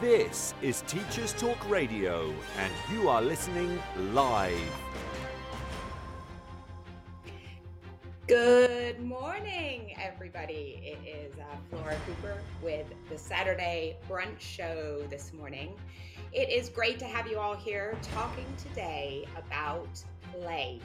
This is Teachers Talk Radio, and you are listening live. Good morning, everybody. It is Flora Cooper with the Saturday Brunch Show this morning. It is great to have you all here talking today about play.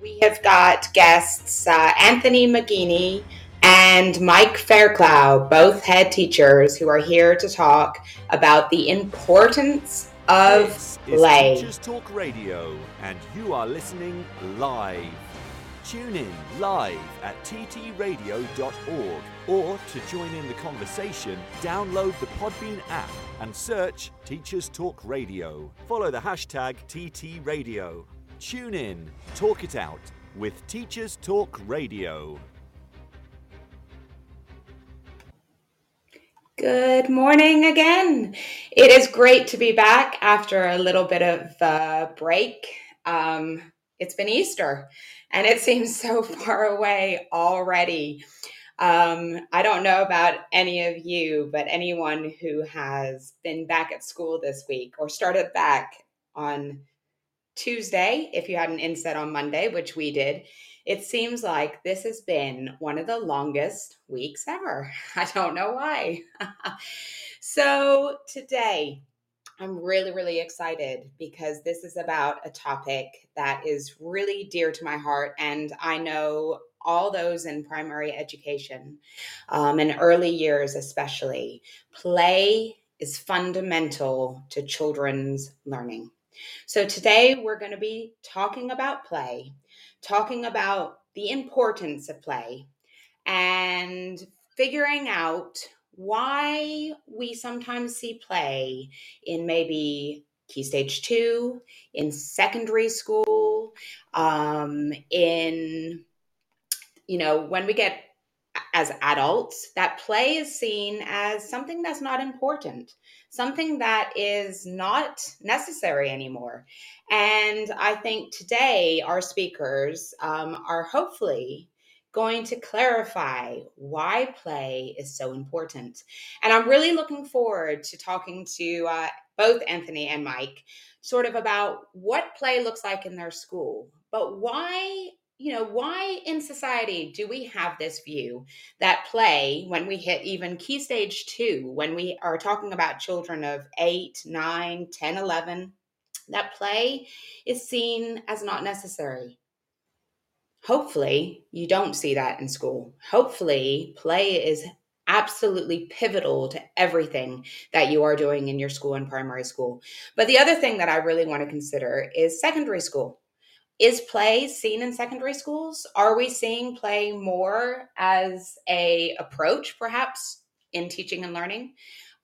We have got guests Anthony McGinney and Mike Fairclough, both head teachers, who are here to talk about the importance of play. This is Teachers Talk Radio, and you are listening live. Tune in live at ttradio.org, or to join in the conversation, download the Podbean app and search Teachers Talk Radio. Follow the hashtag TTRadio. Tune in, talk it out with Teachers Talk Radio. Good morning again. It is great to be back after a little bit of a break. It's been Easter, and it seems so far away already. I don't know about any of you, but anyone who has been back at school this week or started back on Tuesday, if you had an inset on Monday, which we did, it seems like this has been one of the longest weeks ever. I don't know why. So today, I'm really, really excited because this is about a topic that is really dear to my heart. And I know all those in primary education, in early years especially, play is fundamental to children's learning. So today we're going to be talking about play, talking about the importance of play, and figuring out why we sometimes see play in maybe Key Stage 2, in secondary school, when we get as adults, that play is seen as something that's not important, something that is not necessary anymore. And I think today our speakers are hopefully going to clarify why play is so important. And I'm really looking forward to talking to both Anthony and Mike sort of about what play looks like in their school, but why in society do we have this view that play, when we hit even Key Stage 2, when we are talking about children of 8, 9, 10, 11, that play is seen as not necessary? Hopefully, you don't see that in school. Hopefully, play is absolutely pivotal to everything that you are doing in your school and primary school. But the other thing that I really want to consider is secondary school. Is play seen in secondary schools? Are we seeing play more as an approach, perhaps, in teaching and learning?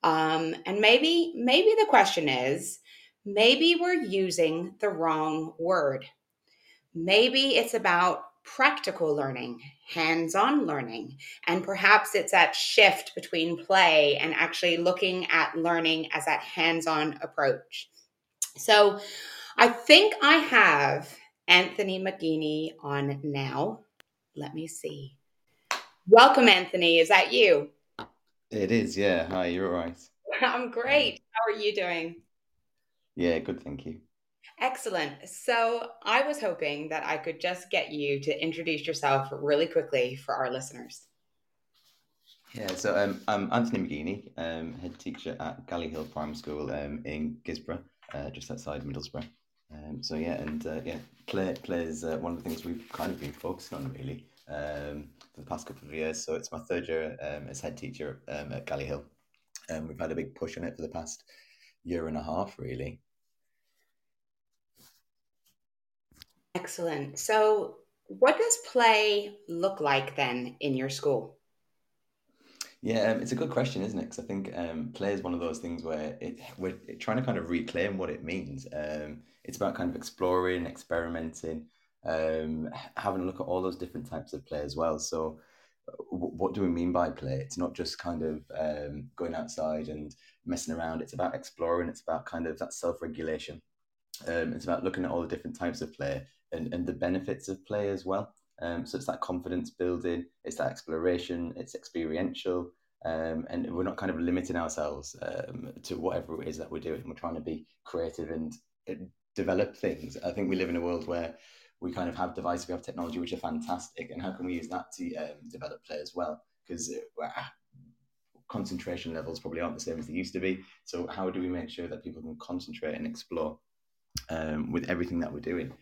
And maybe the question is, maybe we're using the wrong word. Maybe it's about practical learning, hands-on learning, and perhaps it's that shift between play and actually looking at learning as that hands-on approach. So I think I have Anthony McGinney on now. Let me see. Welcome, Anthony. Is that you? It is, yeah. Hi, you're all right? I'm great. How are you doing? Yeah, good, thank you. Excellent. So I was hoping that I could just get you to introduce yourself really quickly for our listeners. Yeah, so I'm Anthony McGinney, head teacher at Galley Hill Primary School in Gisborough, just outside Middlesbrough. Play is one of the things we've kind of been focusing on really for the past couple of years. So it's my third year as head teacher at Galley Hill. We've had a big push on it for the past year and a half, really. Excellent. So what does play look like then in your school? Yeah, it's a good question, isn't it? Because I think play is one of those things where we're trying to kind of reclaim what it means. It's about kind of exploring, experimenting, having a look at all those different types of play as well. So what do we mean by play? It's not just kind of going outside and messing around. It's about exploring. It's about kind of that self-regulation. It's about looking at all the different types of play and the benefits of play as well. So it's that confidence building, it's that exploration, it's experiential, and we're not kind of limiting ourselves to whatever it is that we're doing. We're trying to be creative and develop things. I think we live in a world where we kind of have devices, we have technology, which are fantastic, and how can we use that to develop play as well? Because concentration levels probably aren't the same as they used to be. So how do we make sure that people can concentrate and explore with everything that we're doing?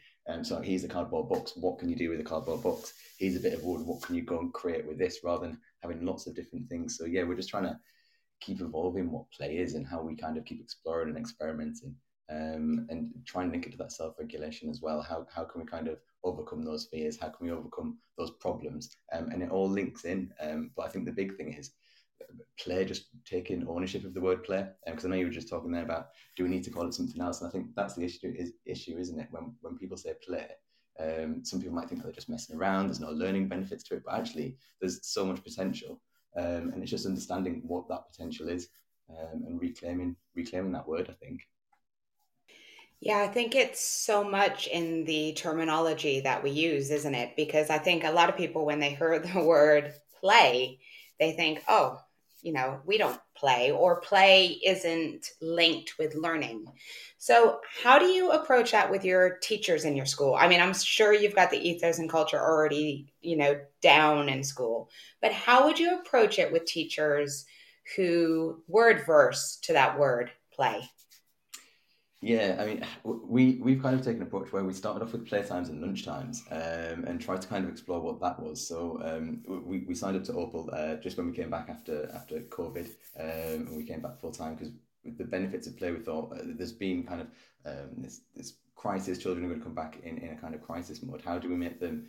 So here's a cardboard box. What can you do with a cardboard box? Here's a bit of wood. What can you go and create with this, rather than having lots of different things? So yeah, we're just trying to keep evolving what play is and how we kind of keep exploring and experimenting, and try and link it to that self-regulation as well. How can we kind of overcome those fears? How can we overcome those problems? And it all links in. But I think the big thing is play, just taking ownership of the word play, because I know you were just talking there about, do we need to call it something else? And I think that's the issue, isn't it? When people say play, some people might think that they're just messing around, there's no learning benefits to it, but actually there's so much potential, and it's just understanding what that potential is, and reclaiming that word, I think. Yeah, I think it's so much in the terminology that we use, isn't it? Because I think a lot of people, when they heard the word play, they think, oh, you know, we don't play, or play isn't linked with learning. So how do you approach that with your teachers in your school? I mean, I'm sure you've got the ethos and culture already, you know, down in school, but how would you approach it with teachers who were adverse to that word play? Yeah, I mean, we've kind of taken an approach where we started off with playtimes and lunchtimes, and tried to kind of explore what that was. So we signed up to Opal just when we came back after COVID, and we came back full time because the benefits of play, we thought there's been kind of this crisis. Children are going to come back in a kind of crisis mode. How do we make them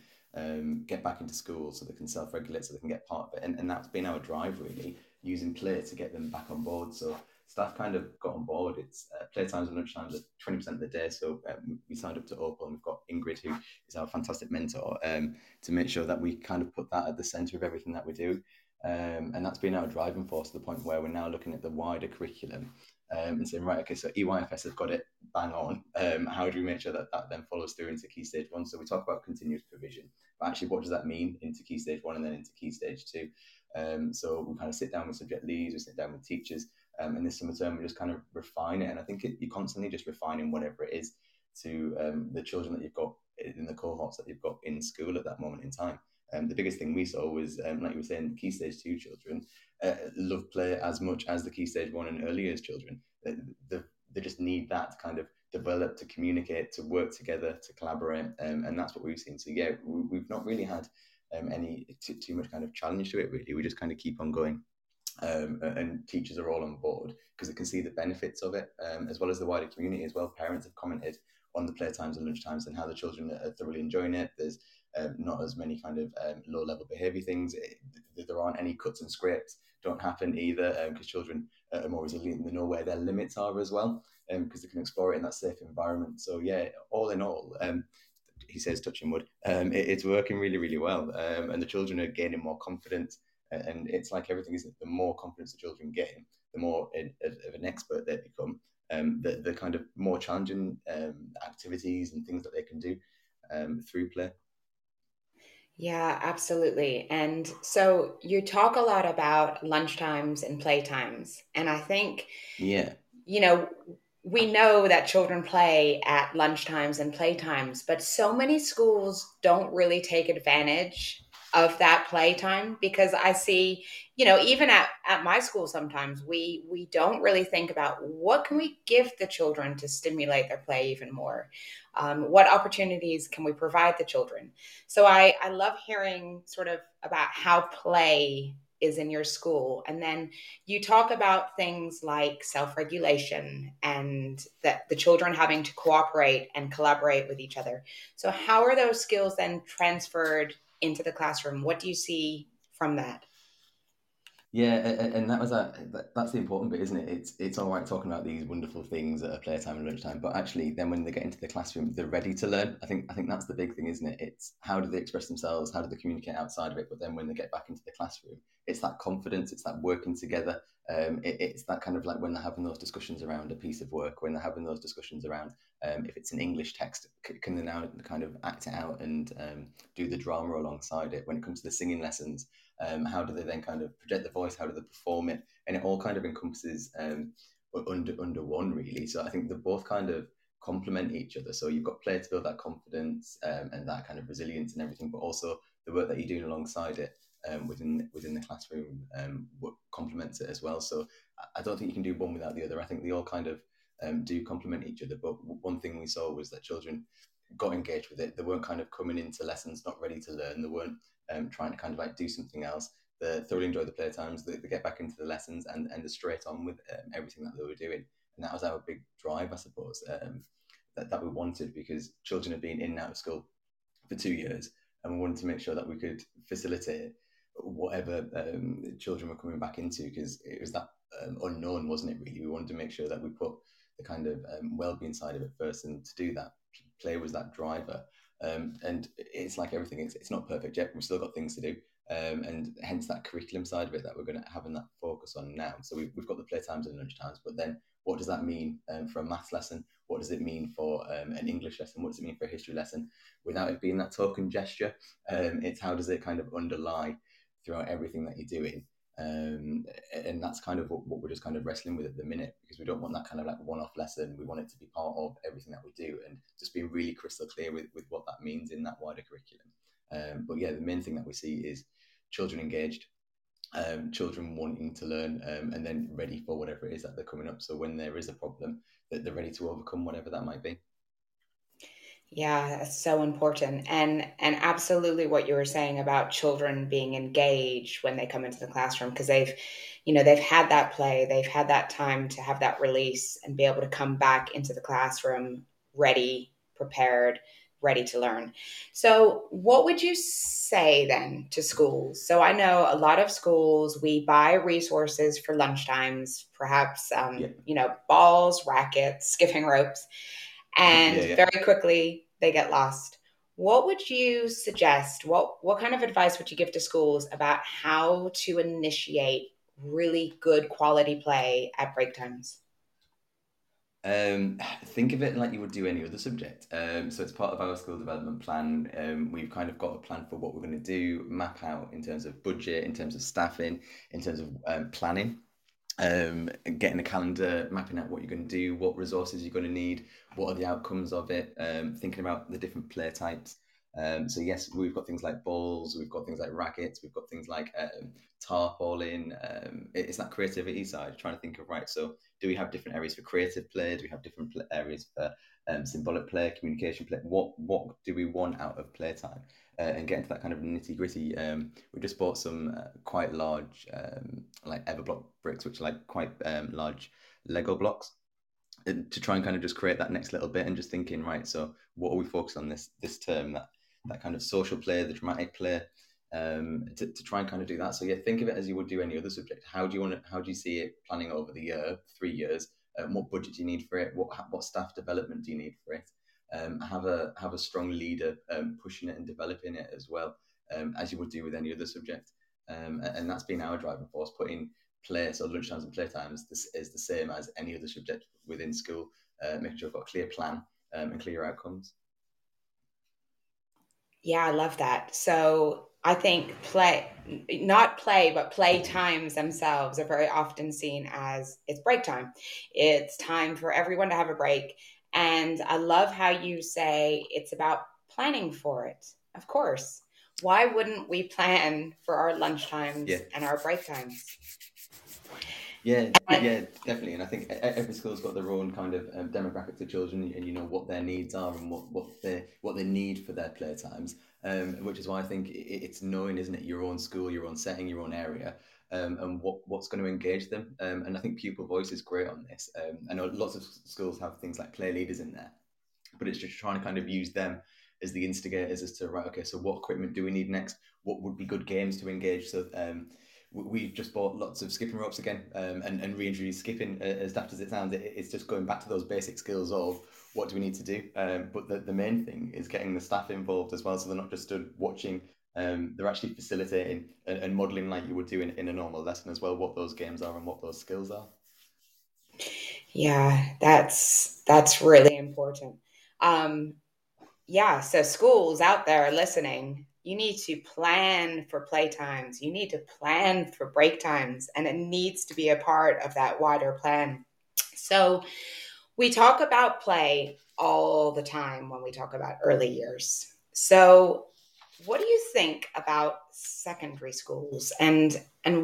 get back into school so they can self-regulate, so they can get part of it? And that's been our drive, really, using play to get them back on board. So staff kind of got on board. It's playtimes and lunchtimes are 20% of the day. So we signed up to Opal, and we've got Ingrid, who is our fantastic mentor, to make sure that we kind of put that at the centre of everything that we do. And that's been our driving force to the point where we're now looking at the wider curriculum, and saying, right, okay, so EYFS have got it bang on. How do we make sure that then follows through into Key Stage 1? So we talk about continuous provision, but actually what does that mean into Key Stage 1 and then into Key Stage 2? So we kind of sit down with subject leads, we sit down with teachers, and this summer term we just kind of refine it. And I think you're constantly just refining whatever it is to the children that you've got in the cohorts that you've got in school at that moment in time. The biggest thing we saw was, like you were saying, Key Stage 2 children love play as much as the Key Stage 1 and early years children. They just need that to kind of develop, to communicate, to work together, to collaborate, and that's what we've seen. So yeah, we've not really had any too much kind of challenge to it, really. We just kind of keep on going, and teachers are all on board because they can see the benefits of it, as well as the wider community as well. Parents have commented on the playtimes and lunchtimes and how the children are thoroughly enjoying it. There's not as many kind of low-level behaviour things. There aren't any cuts and scrapes. Don't happen either, because children are more resilient. They know where their limits are as well, because they can explore it in that safe environment. So yeah, all in all, he says touching wood, it's working really, really well, and the children are gaining more confidence. And it's like everything, isn't it? The more confidence the children gain, the more of an expert they become. The kind of more challenging activities and things that they can do through play. Yeah, absolutely. And so you talk a lot about lunchtimes and playtimes. And I think, yeah, you know, we know that children play at lunchtimes and playtimes, but so many schools don't really take advantage of that playtime, because I see, you know, even at my school, sometimes we don't really think about what can we give the children to stimulate their play even more. What opportunities can we provide the children? So I love hearing sort of about how play is in your school. And then you talk about things like self-regulation and that the children having to cooperate and collaborate with each other. So how are those skills then transferred into the classroom? What do you see from that? Yeah, and that's the important bit, isn't it? It's all right talking about these wonderful things at playtime and lunchtime, but actually then when they get into the classroom, they're ready to learn. I think that's the big thing, isn't it? It's how do they express themselves? How do they communicate outside of it? But then when they get back into the classroom, it's that confidence, it's that working together. It's that kind of like when they're having those discussions around a piece of work, when they're having those discussions around if it's an English text, can they now kind of act it out and do the drama alongside it? When it comes to the singing lessons, how do they then kind of project the voice? How do they perform it? And it all kind of encompasses under one, really. So I think they're both kind of complement each other. So you've got play to build that confidence and that kind of resilience and everything, but also the work that you're doing alongside it within the classroom complements it as well. So I don't think you can do one without the other. I think they all kind of do complement each other. But one thing we saw was that children got engaged with it. They weren't kind of coming into lessons not ready to learn. They weren't trying to kind of like do something else. They thoroughly enjoy the playtimes. They get back into the lessons and they're straight on with everything that they were doing. And that was our big drive, I suppose, that we wanted, because children have been in and out of school for 2 years, and we wanted to make sure that we could facilitate whatever children were coming back into, because it was that unknown, wasn't it, really? We wanted to make sure that we put the kind of well-being side of it first, and to do that, play was that driver. And it's like everything, it's not perfect yet. We've still got things to do, and hence that curriculum side of it that we're going to have in that focus on now. So we've got the playtimes and lunchtimes, but then what does that mean for a maths lesson? What does it mean for an English lesson? What does it mean for a history lesson? Without it being that token gesture, it's how does it kind of underlie throughout everything that you're doing? And that's kind of what we're just kind of wrestling with at the minute, because we don't want that kind of like one-off lesson. We want it to be part of everything that we do, and just being really crystal clear with what that means in that wider curriculum. But yeah, the main thing that we see is children engaged, children wanting to learn, and then ready for whatever it is that they're coming up. So when there is a problem, that they're ready to overcome whatever that might be. Yeah, that's so important. And absolutely what you were saying about children being engaged when they come into the classroom, because they've had that play, they've had that time to have that release and be able to come back into the classroom ready, prepared, ready to learn. So what would you say then to schools? So I know a lot of schools, we buy resources for lunchtimes, perhaps, balls, rackets, skipping ropes, and very quickly they get lost. What would you suggest? What kind of advice would you give to schools about how to initiate really good quality play at break times? Think of it like you would do any other subject. So it's part of our school development plan. We've kind of got a plan for what we're going to do, map out in terms of budget, in terms of staffing, in terms of planning, getting a calendar, mapping out what you're going to do, what resources you're going to need, what are the outcomes of it, thinking about the different play types. So yes, we've got things like balls, we've got things like rackets, we've got things like tarpaulin. It's that creativity side, trying to think of, right, so do we have different areas for creative play? Do we have different areas for symbolic play, communication play? What do we want out of playtime? And get into that kind of nitty gritty. We just bought some quite large like Everblock bricks, which are like quite large Lego blocks, to try and kind of just create that next little bit, and just thinking, right, so what are we focused on this term, that kind of social play, the dramatic play, to try and kind of do that. So yeah, think of it as you would do any other subject. How do you see it planning over the year, 3 years? What budget do you need for it? What staff development do you need for it? Have a strong leader pushing it and developing it as well, as you would do with any other subject. And that's been our driving force, putting play, so lunchtimes and playtimes, this is the same as any other subject within school, making sure we've got a clear plan and clear outcomes. Yeah, I love that. So I think play times themselves are very often seen as it's break time. It's time for everyone to have a break. And I love how you say it's about planning for it. Of course. Why wouldn't we plan for our lunchtimes and our break times? Yeah, definitely. And I think every school's got their own kind of demographics of children, and you know what their needs are and what they need for their play times, which is why I think it's knowing, isn't it, your own school, your own setting, your own area, and what's going to engage them. And I think pupil voice is great on this. I know lots of schools have things like play leaders in there, but it's just trying to kind of use them as the instigators as to, right, okay, so what equipment do we need next? What would be good games to engage? So we've just bought lots of skipping ropes again, and reintroduced skipping. As daft as it sounds, it's just going back to those basic skills of what do we need to do? But the main thing is getting the staff involved as well, so they're not just stood watching. They're actually facilitating and modelling like you would do in a normal lesson as well, what those games are and what those skills are. Yeah, that's really important. Yeah, so schools out there listening, you need to plan for playtimes. You need to plan for break times, and it needs to be a part of that wider plan. So we talk about play all the time when we talk about early years. So what do you think about secondary schools, and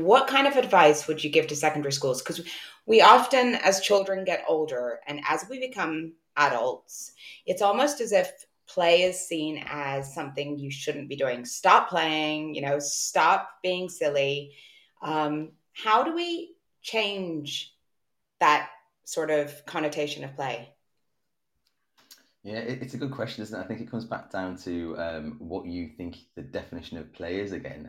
what kind of advice would you give to secondary schools? Because we often, as children get older and as we become adults, it's almost as if play is seen as something you shouldn't be doing. Stop playing, stop being silly. How do we change that sort of connotation of play? Yeah, it's a good question, isn't it? I think it comes back down to what you think the definition of play is again,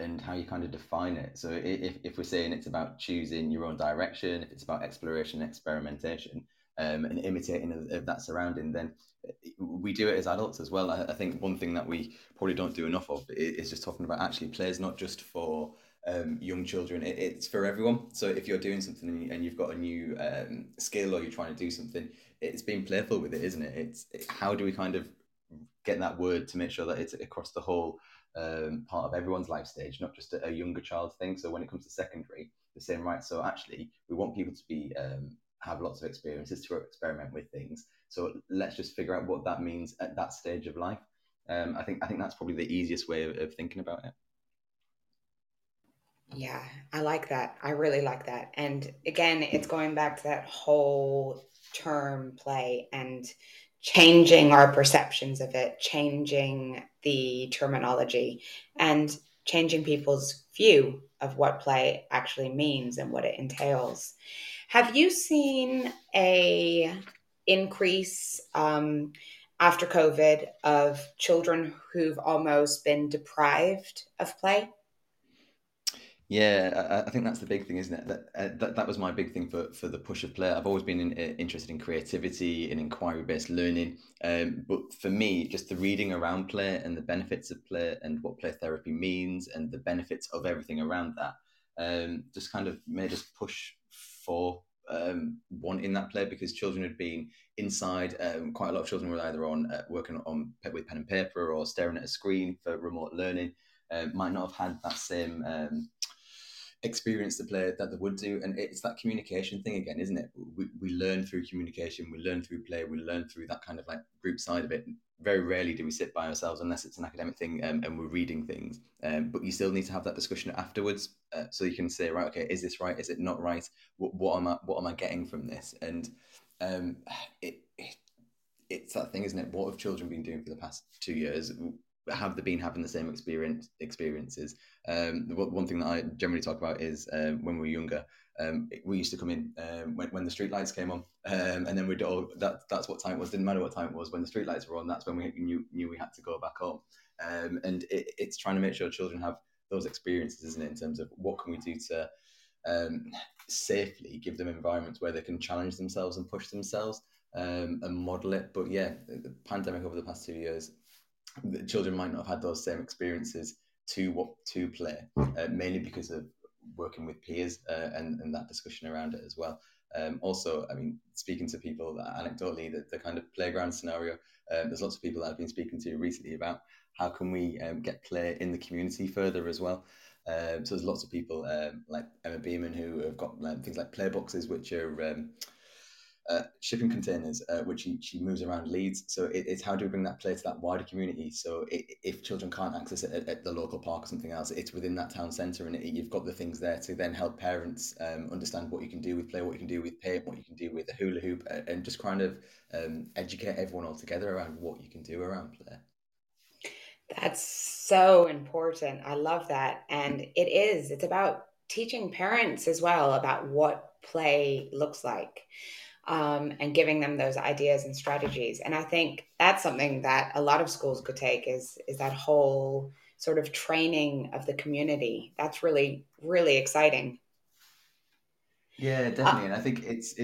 and how you kind of define it. So if we're saying it's about choosing your own direction, if it's about exploration, experimentation, and imitating of that surrounding, then we do it as adults as well. I think one thing that we probably don't do enough of is just talking about actually play is not just for young children, it's for everyone. So if you're doing something and you've got a new skill, or you're trying to do something, it's being playful with it, isn't it? It's how do we kind of get that word to make sure that it's across the whole part of everyone's life stage, not just a younger child's thing. So when it comes to secondary, the same, right? So actually we want people to be have lots of experiences, to experiment with things. So let's just figure out what that means at that stage of life. I think that's probably the easiest way of thinking about it. Yeah, I like that. I really like that. And again, it's going back to that whole term play and changing our perceptions of it, changing the terminology and changing people's view of what play actually means and what it entails. Have you seen a increase after COVID of children who've almost been deprived of play? Yeah, I think that's the big thing, isn't it? That was my big thing for the push of play. I've always been interested in creativity and inquiry-based learning. But for me, just the reading around play and the benefits of play and what play therapy means and the benefits of everything around that just kind of made us push for wanting that play, because children had been inside. Quite a lot of children were either on working on with pen and paper or staring at a screen for remote learning. Might not have had that same experience to play that they would do, and it's that communication thing again, isn't it? We learn through communication, we learn through play, we learn through that kind of like group side of it. Very rarely do we sit by ourselves unless it's an academic thing, and we're reading things, but you still need to have that discussion afterwards, so you can say, right, okay, is this right, is it not right, what am I getting from this? And it's that thing, isn't it? What have children been doing for the past 2 years? Have they been having the same experiences? One thing that I generally talk about is when we were younger, we used to come in when the street lights came on, and then we'd all, that's what time it was, didn't matter what time it was, when the street lights were on, that's when we knew we had to go back home. And it's trying to make sure children have those experiences, isn't it, in terms of what can we do to safely give them environments where they can challenge themselves and push themselves, and model it. But yeah, the pandemic over the past 2 years, the children might not have had those same experiences to play, mainly because of working with peers and that discussion around it as well. Also, I mean, speaking to people anecdotally, the kind of playground scenario, there's lots of people that I've been speaking to recently about how can we get play in the community further as well. So there's lots of people like Emma Beaman who have got things like play boxes, which are shipping containers, which she moves around Leeds. So it's how do we bring that play to that wider community? So if children can't access it at the local park or something else, it's within that town centre, and you've got the things there to then help parents understand what you can do with play, what you can do with paint, what you can do with a hula hoop, and just kind of educate everyone all together around what you can do around play. That's so important. I love that. And it's about teaching parents as well about what play looks like. And giving them those ideas and strategies. And I think that's something that a lot of schools could take is that whole sort of training of the community. That's really, really exciting. Yeah, definitely. And I think it's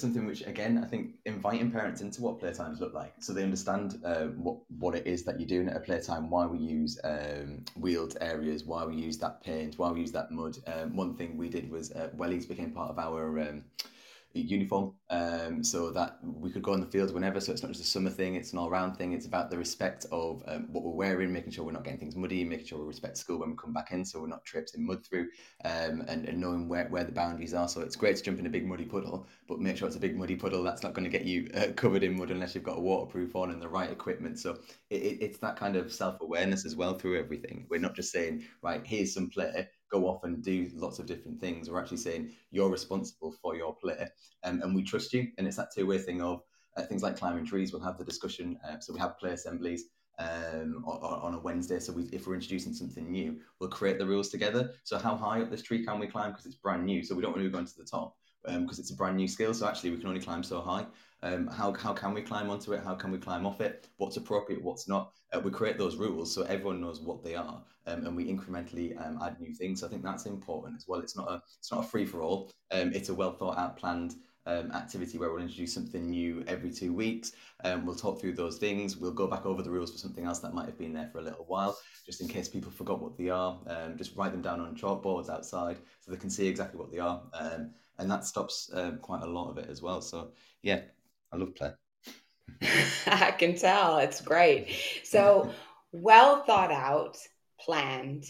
something which, again, I think inviting parents into what playtimes look like, so they understand what it is that you're doing at a playtime, why we use wheeled areas, why we use that paint, why we use that mud. One thing we did was wellies became part of our uniform, so that we could go on the field whenever. So it's not just a summer thing, it's an all-round thing. It's about the respect of what we're wearing, making sure we're not getting things muddy, making sure we respect school when we come back in, so we're not traipsing mud through, and knowing where the boundaries are. So it's great to jump in a big muddy puddle, but make sure it's a big muddy puddle that's not going to get you covered in mud unless you've got a waterproof on and the right equipment. So it's that kind of self-awareness as well through everything. We're not just saying, right, here's some play, go off and do lots of different things. We're actually saying you're responsible for your play, and we trust you. And it's that two-way thing of things like climbing trees. We'll have the discussion. So we have play assemblies on a Wednesday. So if we're introducing something new, we'll create the rules together. So how high up this tree can we climb? Because it's brand new. So we don't want to go into the top because it's a brand new skill. So actually we can only climb so high. How can we climb onto it? How can we climb off it? What's appropriate? What's not? We create those rules so everyone knows what they are, and we incrementally add new things. So I think that's important as well. It's not a free for all. It's a well thought out, planned activity where we'll introduce something new every 2 weeks. We'll talk through those things. We'll go back over the rules for something else that might have been there for a little while, just in case people forgot what they are. Just write them down on chalkboards outside so they can see exactly what they are, and that stops quite a lot of it as well. So yeah. I love play. I can tell. It's great. So well thought out, planned,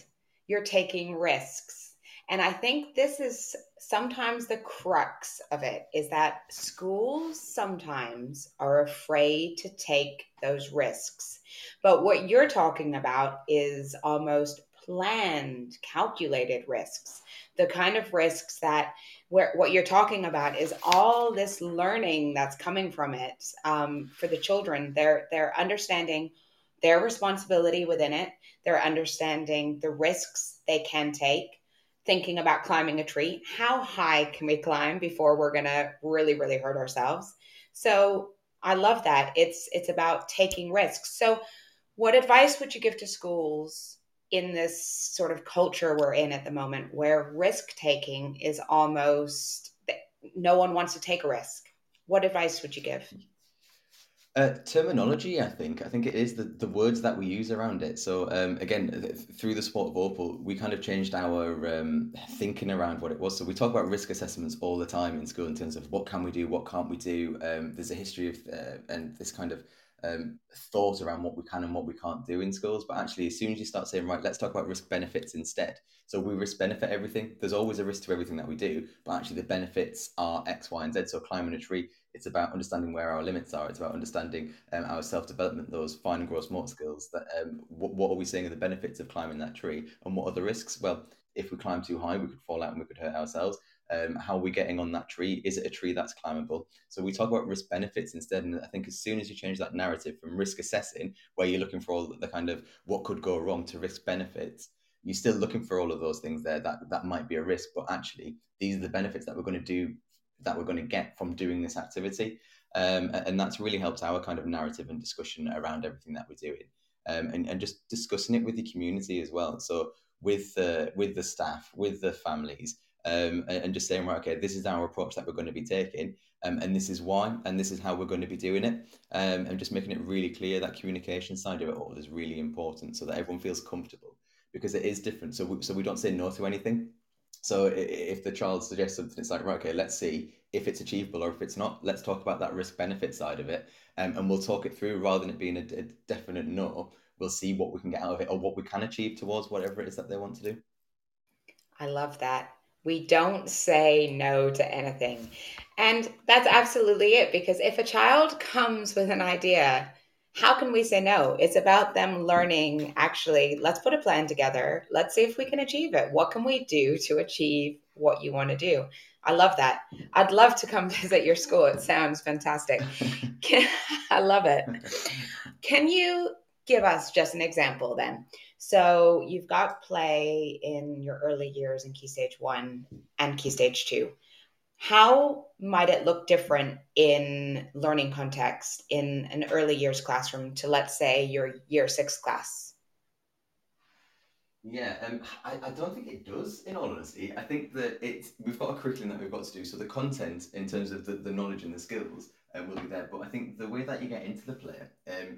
you're taking risks. And I think this is sometimes the crux of it, is that schools sometimes are afraid to take those risks. But what you're talking about is almost planned, calculated risks, the kind of risks that what you're talking about is all this learning that's coming from it, for the children. They're understanding their responsibility within it. They're understanding the risks they can take, thinking about climbing a tree. How high can we climb before we're going to really, really hurt ourselves? So I love that. It's about taking risks. So what advice would you give to schools in this sort of culture we're in at the moment, where risk taking is almost, no one wants to take a risk? What advice would you give? Terminology, I think it is the words that we use around it. So again, through the sport of Opal, we kind of changed our thinking around what it was. So we talk about risk assessments all the time in school in terms of what can we do, what can't we do. There's a history of and this kind of thought around what we can and what we can't do in schools. But actually, as soon as you start saying, right, let's talk about risk benefits instead. So we risk benefit everything. There's always a risk to everything that we do, but actually the benefits are X, Y, and Z. So climbing a tree, it's about understanding where our limits are. It's about understanding our self-development, those fine and gross motor skills. That what are we saying are the benefits of climbing that tree, and what are the risks? Well, if we climb too high, we could fall out and we could hurt ourselves. How are we getting on that tree? Is it a tree that's climbable? So we talk about risk benefits instead. And I think as soon as you change that narrative from risk assessing, where you're looking for all the kind of what could go wrong, to risk benefits, you're still looking for all of those things there that might be a risk, but actually these are the benefits that we're going to do, that we're going to get from doing this activity. And that's really helped our kind of narrative and discussion around everything that we're doing, and just discussing it with the community as well. So with the staff, with the families, and just saying, right, okay, this is our approach that we're going to be taking, and this is why, and this is how we're going to be doing it, and just making it really clear. That communication side of it all is really important, so that everyone feels comfortable, because it is different. So we don't say no to anything. So if the child suggests something, it's like, right, okay, let's see if it's achievable or if it's not. Let's talk about that risk benefit side of it, and we'll talk it through rather than it being a definite no. We'll see what we can get out of it, or what we can achieve towards whatever it is that they want to do. I love that. We don't say no to anything. And that's absolutely it, because if a child comes with an idea, how can we say no? It's about them learning, actually, let's put a plan together. Let's see if we can achieve it. What can we do to achieve what you want to do? I love that. I'd love to come visit your school. It sounds fantastic. I love it. Can you give us just an example then? So you've got play in your early years in Key Stage 1 and Key Stage 2. How might it look different in learning context in an early years classroom to, let's say, your year 6 class? Yeah, I don't think it does, in all honesty. I think that we've got a curriculum that we've got to do, so the content in terms of the knowledge and the skills will be there, but I think the way that you get into the play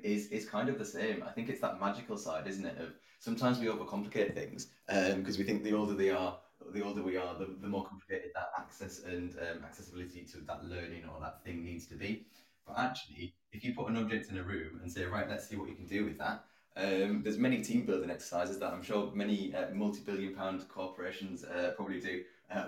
is kind of the same. I think it's that magical side, isn't it, of sometimes we overcomplicate things because we think the older we are, the more complicated that access and accessibility to that learning or that thing needs to be. But actually, if you put an object in a room and say, right, let's see what you can do with that, there's many team building exercises that I'm sure many multi-billion-pound corporations probably do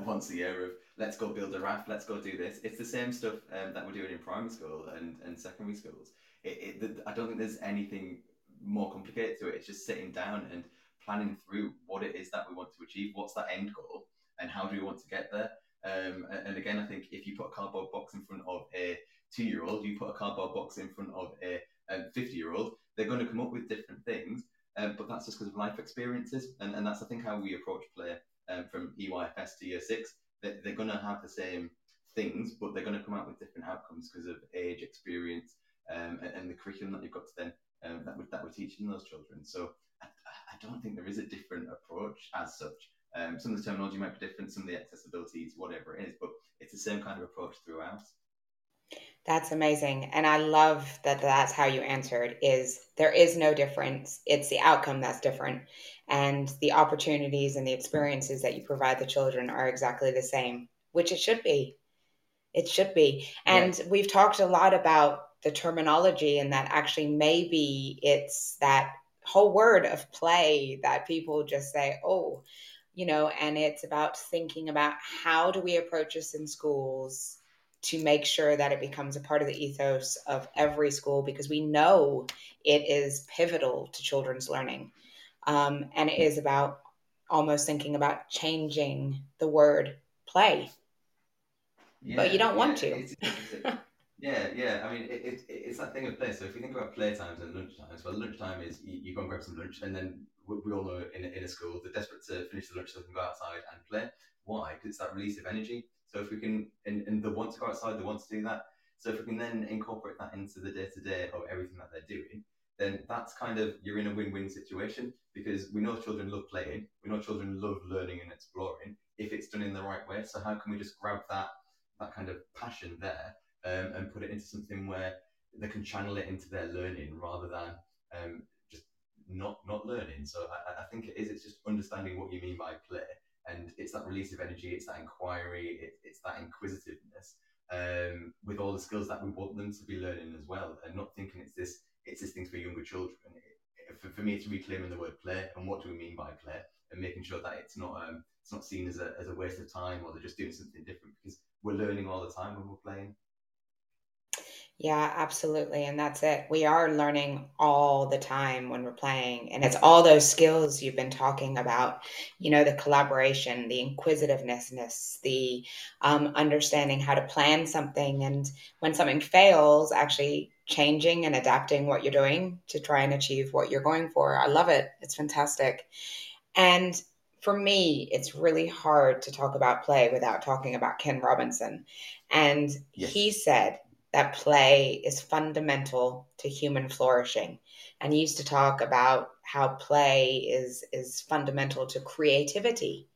once a year of let's go build a raft, let's go do this. It's the same stuff that we're doing in primary school and secondary schools. I don't think there's anything more complicated to it. It's just sitting down and planning through what it is that we want to achieve, what's that end goal, and how do we want to get there. And again, I think if you put a cardboard box in front of a 2-year-old, you put a cardboard box in front of a 50-year-old, they're going to come up with different things, but that's just because of life experiences. And that's, I think, how we approach play from EYFS to year six. They're going to have the same things, but they're going to come out with different outcomes because of age, experience, and the curriculum that you've got to then that we're teaching those children. So I don't think there is a different approach as such. Some of the terminology might be different, some of the accessibility to whatever it is, but it's the same kind of approach throughout. That's amazing. And I love that that's how you answered, is there is no difference. It's the outcome that's different. And the opportunities and the experiences that you provide the children are exactly the same, which it should be. It should be. And yeah. We've talked a lot about the terminology, and that actually maybe it's that whole word of play that people just say, oh, you know, and it's about thinking about how do we approach this in schools to make sure that it becomes a part of the ethos of every school, because we know it is pivotal to children's learning. And it is about almost thinking about changing the word play. Yeah, but you don't want to. Yeah. I mean, it's that thing of play. So if you think about play times and lunch times, well, lunchtime is you go and grab some lunch, and then we all know in a school, they're desperate to finish the lunch so they can go outside and play. Why? Because it's that release of energy. So if we can, and they want to go outside, they want to do that. So if we can then incorporate that into the day-to-day of everything that they're doing, then that's kind of, you're in a win-win situation, because we know children love playing. We know children love learning and exploring if it's done in the right way. So how can we just grab that kind of passion there and put it into something where they can channel it into their learning rather than just not learning. So I think it's just understanding what you mean by play. And it's that release of energy, it's that inquiry, it's that inquisitiveness, with all the skills that we want them to be learning as well, and not thinking it's this thing for younger children. For me, it's reclaiming the word play, and what do we mean by play, and making sure that it's not seen as a waste of time, or they're just doing something different, because we're learning all the time when we're playing. Yeah, absolutely. And that's it. We are learning all the time when we're playing. And it's all those skills you've been talking about, you know, the collaboration, the inquisitiveness, the understanding how to plan something. And when something fails, actually changing and adapting what you're doing to try and achieve what you're going for. I love it. It's fantastic. And for me, it's really hard to talk about play without talking about Ken Robinson. And yes. He said that play is fundamental to human flourishing. And he used to talk about how play is fundamental to creativity.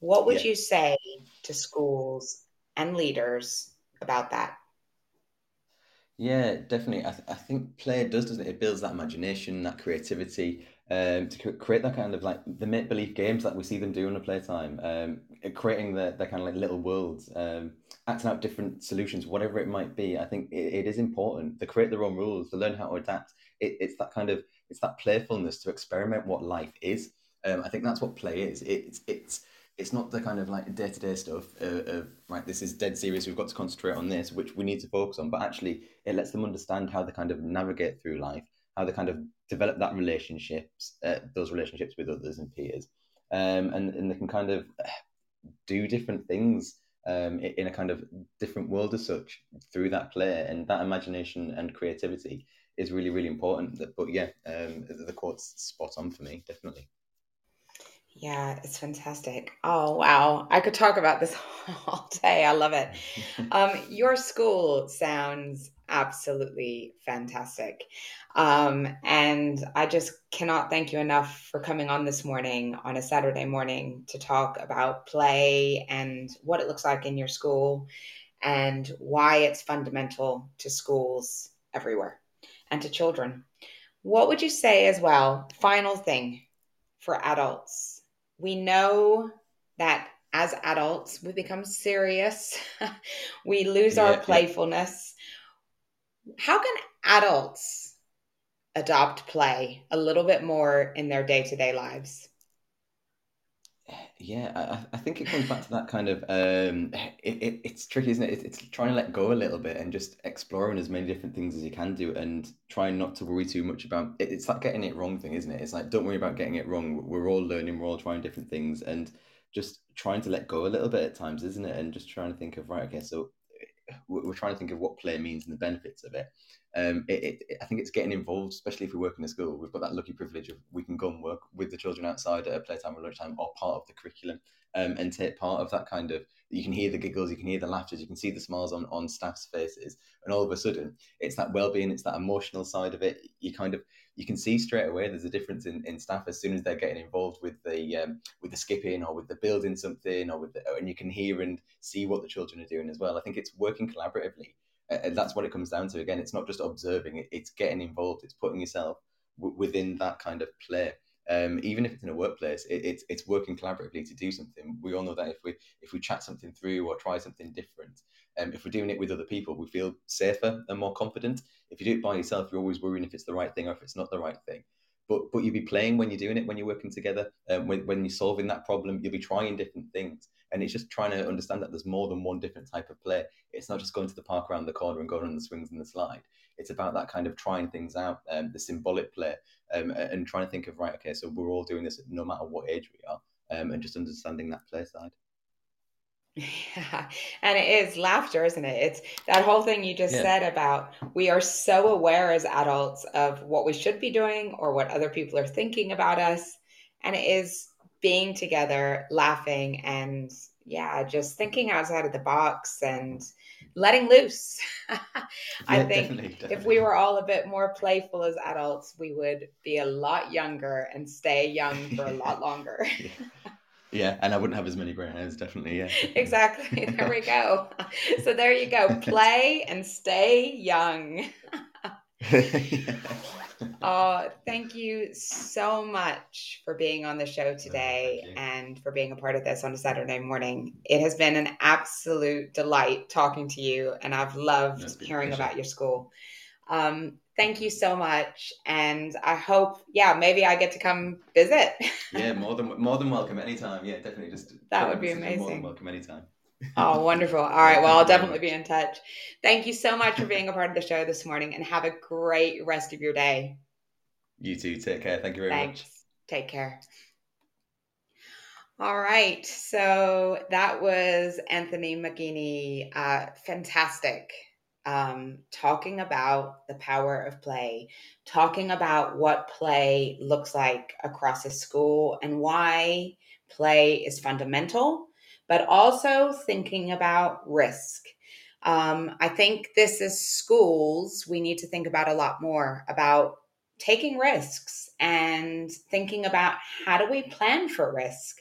What would you say to schools and leaders about that? Yeah, definitely. I think play doesn't it? It builds that imagination, that creativity, to create that kind of like the make-believe games that we see them do in the playtime, creating their kind of like little worlds, acting out different solutions, whatever it might be. I think it is important. They create their own rules, they learn how to adapt. It's that kind of, it's that playfulness to experiment what life is. I think that's what play is. It's not the kind of like day-to-day stuff of right, this is dead serious, we've got to concentrate on this, which we need to focus on, but actually it lets them understand how they kind of navigate through life, how they kind of develop that relationships with others and peers, and they can kind of do different things in a kind of different world as such through that play. And that imagination and creativity is really, really important. But yeah, the quote's spot on for me, definitely. Yeah, it's fantastic. Oh, wow. I could talk about this all day. I love it. Your school sounds absolutely fantastic. And I just cannot thank you enough for coming on this morning on a Saturday morning to talk about play and what it looks like in your school and why it's fundamental to schools everywhere and to children. What would you say as well, final thing for adults? We know that as adults, we become serious. We lose our playfulness. How can adults adopt play a little bit more in their day-to-day lives? Yeah, I think it comes back to that kind of, it's tricky, isn't it? It's trying to let go a little bit and just exploring as many different things as you can do and trying not to worry too much about it. It's like getting it wrong thing, isn't it? It's like, don't worry about getting it wrong. We're all learning, we're all trying different things and just trying to let go a little bit at times, isn't it? And just trying to think of, right, okay, so we're trying to think of what play means and the benefits of it. I think it's getting involved, especially if we work in a school. We've got that lucky privilege of we can go and work with the children outside at playtime or lunchtime or part of the curriculum, and take part of that kind of, you can hear the giggles, you can hear the laughter, you can see the smiles on staff's faces. And all of a sudden, it's that well-being, it's that emotional side of it. You can see straight away there's a difference in staff as soon as they're getting involved with the skipping or with the building something and you can hear and see what the children are doing as well. I think it's working collaboratively. And that's what it comes down to. Again, it's not just observing, it's getting involved. It's putting yourself within that kind of play. Even if it's in a workplace, it's working collaboratively to do something. We all know that if we chat something through or try something different, if we're doing it with other people, we feel safer and more confident. If you do it by yourself, you're always worrying if it's the right thing or if it's not the right thing. But you'll be playing when you're doing it, when you're working together, when you're solving that problem, you'll be trying different things. And it's just trying to understand that there's more than one different type of play. It's not just going to the park around the corner and going on the swings and the slide. It's about that kind of trying things out, the symbolic play, and trying to think of, right, okay, so we're all doing this no matter what age we are, and just understanding that play side. Yeah. And it is laughter, isn't it? It's that whole thing you just said about we are so aware as adults of what we should be doing or what other people are thinking about us. And it is being together, laughing, and just thinking outside of the box and letting loose. I think definitely. If we were all a bit more playful as adults, we would be a lot younger and stay young for a lot longer. Yeah, and I wouldn't have as many grey hairs, definitely, Exactly, there we go. So there you go, play and stay young. Oh, thank you so much for being on the show today and for being a part of this on a Saturday morning. It has been an absolute delight talking to you, and I've loved hearing about your school. Thank you so much, and I hope, maybe I get to come visit. Yeah, more than welcome anytime. Yeah, definitely. That would be amazing. More than welcome anytime. Oh, wonderful. All right, well, I'll definitely be in touch. Thank you so much for being a part of the show this morning, and have a great rest of your day. You too. Take care. Thank you very much. Take care. All right, so that was Anthony McGinney. Fantastic. Talking about the power of play, talking about what play looks like across a school and why play is fundamental, but also thinking about risk. I think this is schools we need to think about a lot more about taking risks and thinking about how do we plan for risk.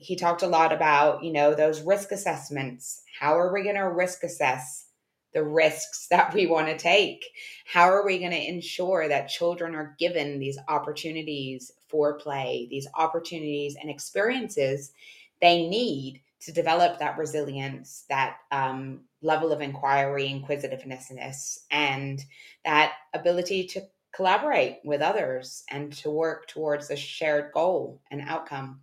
He talked a lot about, those risk assessments. How are we going to risk assess the risks that we want to take? How are we going to ensure that children are given these opportunities for play, these opportunities and experiences they need to develop that resilience, that level of inquiry, inquisitiveness, and that ability to collaborate with others and to work towards a shared goal and outcome?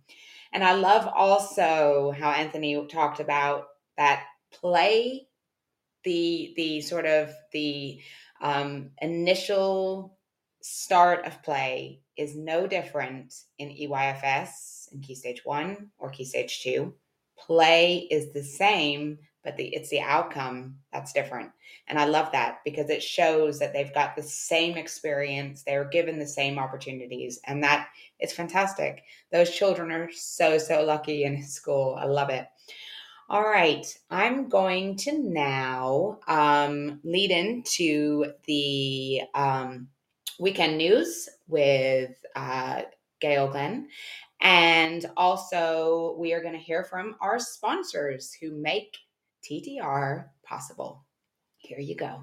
And I love also how Anthony talked about that play, the initial start of play is no different in EYFS in Key Stage 1 or Key Stage 2. Play is the same, but it's the outcome that's different. And I love that because it shows that they've got the same experience. They're given the same opportunities, and that is fantastic. Those children are so, so lucky in school. I love it. All right, I'm going to now lead into the weekend news with Gail Glenn. And also, we are going to hear from our sponsors who make TTR possible. Here you go.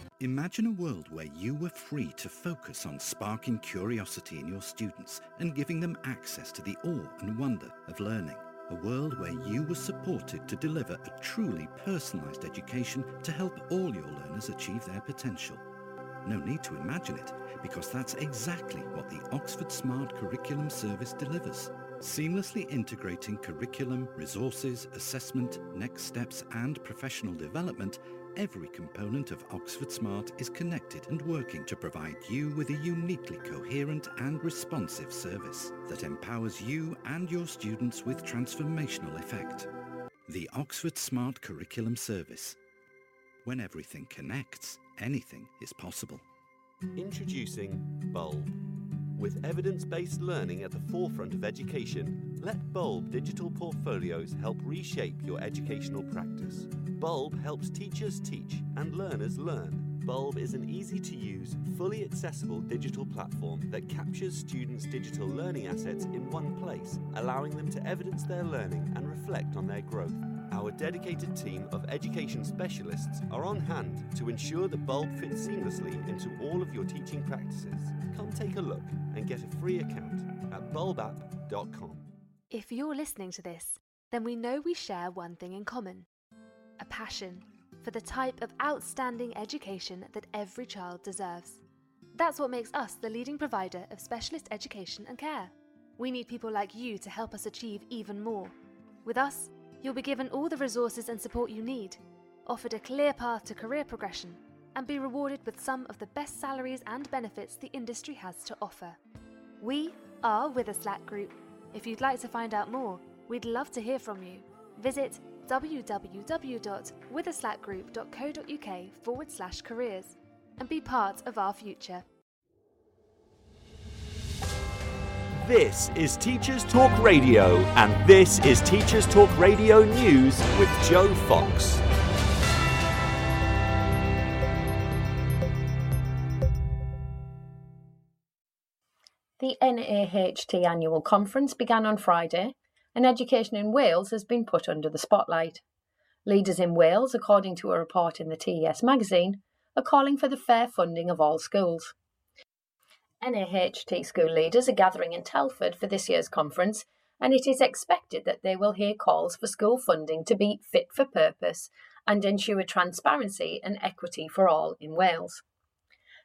Imagine a world where you were free to focus on sparking curiosity in your students and giving them access to the awe and wonder of learning. A world where you were supported to deliver a truly personalised education to help all your learners achieve their potential. No need to imagine it, because that's exactly what the Oxford Smart Curriculum Service delivers. Seamlessly integrating curriculum, resources, assessment, next steps and professional development, every component of Oxford Smart is connected and working to provide you with a uniquely coherent and responsive service that empowers you and your students with transformational effect. The Oxford Smart Curriculum Service. When everything connects, anything is possible. Introducing Bulb. With evidence-based learning at the forefront of education, let Bulb digital portfolios help reshape your educational practice. Bulb helps teachers teach and learners learn. Bulb is an easy-to-use, fully accessible digital platform that captures students' digital learning assets in one place, allowing them to evidence their learning and reflect on their growth. Our dedicated team of education specialists are on hand to ensure that Bulb fits seamlessly into all of your teaching practices. Come take a look and get a free account at bulbapp.com. If you're listening to this, then we know we share one thing in common, a passion for the type of outstanding education that every child deserves. That's what makes us the leading provider of specialist education and care. We need people like you to help us achieve even more. With us, you'll be given all the resources and support you need, offered a clear path to career progression, and be rewarded with some of the best salaries and benefits the industry has to offer. We are Witherslack Group. If you'd like to find out more, we'd love to hear from you. Visit www.witherslackgroup.co.uk/careers and be part of our future. This is Teachers Talk Radio, and this is Teachers Talk Radio News with Joe Fox. The NAHT annual conference began on Friday, and education in Wales has been put under the spotlight. Leaders in Wales, according to a report in the TES magazine, are calling for the fair funding of all schools. NAHT school leaders are gathering in Telford for this year's conference, and it is expected that they will hear calls for school funding to be fit for purpose and ensure transparency and equity for all in Wales.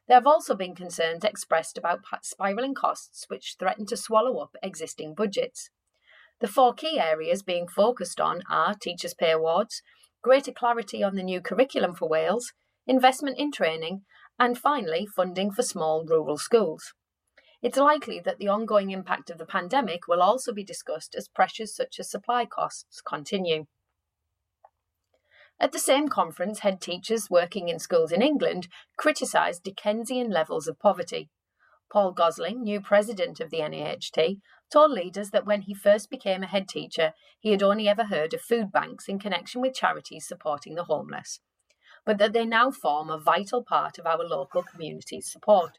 There have also been concerns expressed about spiralling costs which threaten to swallow up existing budgets. The four key areas being focused on are teachers' pay awards, greater clarity on the new curriculum for Wales, investment in training, and finally, funding for small rural schools. It's likely that the ongoing impact of the pandemic will also be discussed as pressures such as supply costs continue. At the same conference, head teachers working in schools in England criticised Dickensian levels of poverty. Paul Gosling, new president of the NAHT, told leaders that when he first became a head teacher, he had only ever heard of food banks in connection with charities supporting the homeless, but that they now form a vital part of our local community's support.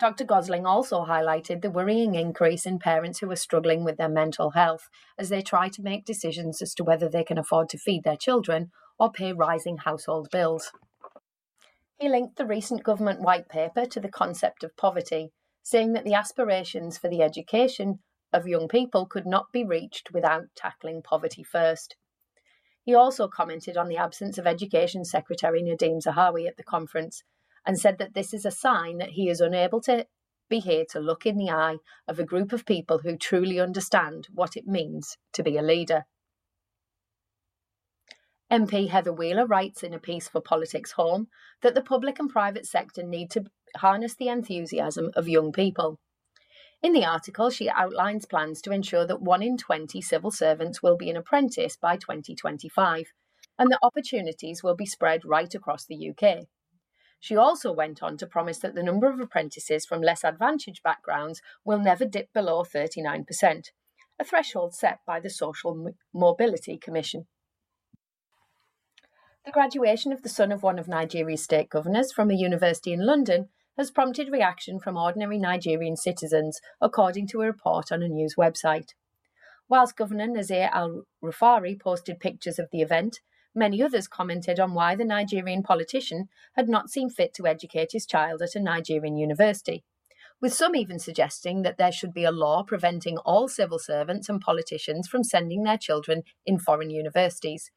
Dr. Gosling also highlighted the worrying increase in parents who are struggling with their mental health as they try to make decisions as to whether they can afford to feed their children or pay rising household bills. He linked the recent government white paper to the concept of poverty, saying that the aspirations for the education of young people could not be reached without tackling poverty first. He also commented on the absence of Education Secretary Nadhim Zahawi at the conference, and said that this is a sign that he is unable to be here to look in the eye of a group of people who truly understand what it means to be a leader. MP Heather Wheeler writes in a piece for Politics Home that the public and private sector need to harness the enthusiasm of young people. In the article, she outlines plans to ensure that 1 in 20 civil servants will be an apprentice by 2025, and that opportunities will be spread right across the UK. She also went on to promise that the number of apprentices from less advantaged backgrounds will never dip below 39%, a threshold set by the Social Mobility Commission. The graduation of the son of one of Nigeria's state governors from a university in London has prompted reaction from ordinary Nigerian citizens, according to a report on a news website. Whilst Governor Nazir Al-Rufari posted pictures of the event, many others commented on why the Nigerian politician had not seen fit to educate his child at a Nigerian university, with some even suggesting that there should be a law preventing all civil servants and politicians from sending their children in foreign universities,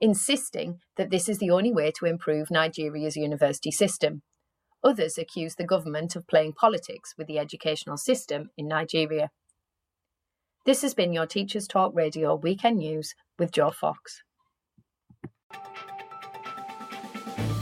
insisting that this is the only way to improve Nigeria's university system. Others accused the government of playing politics with the educational system in Nigeria. This has been your Teachers Talk Radio Weekend News with Joe Fox.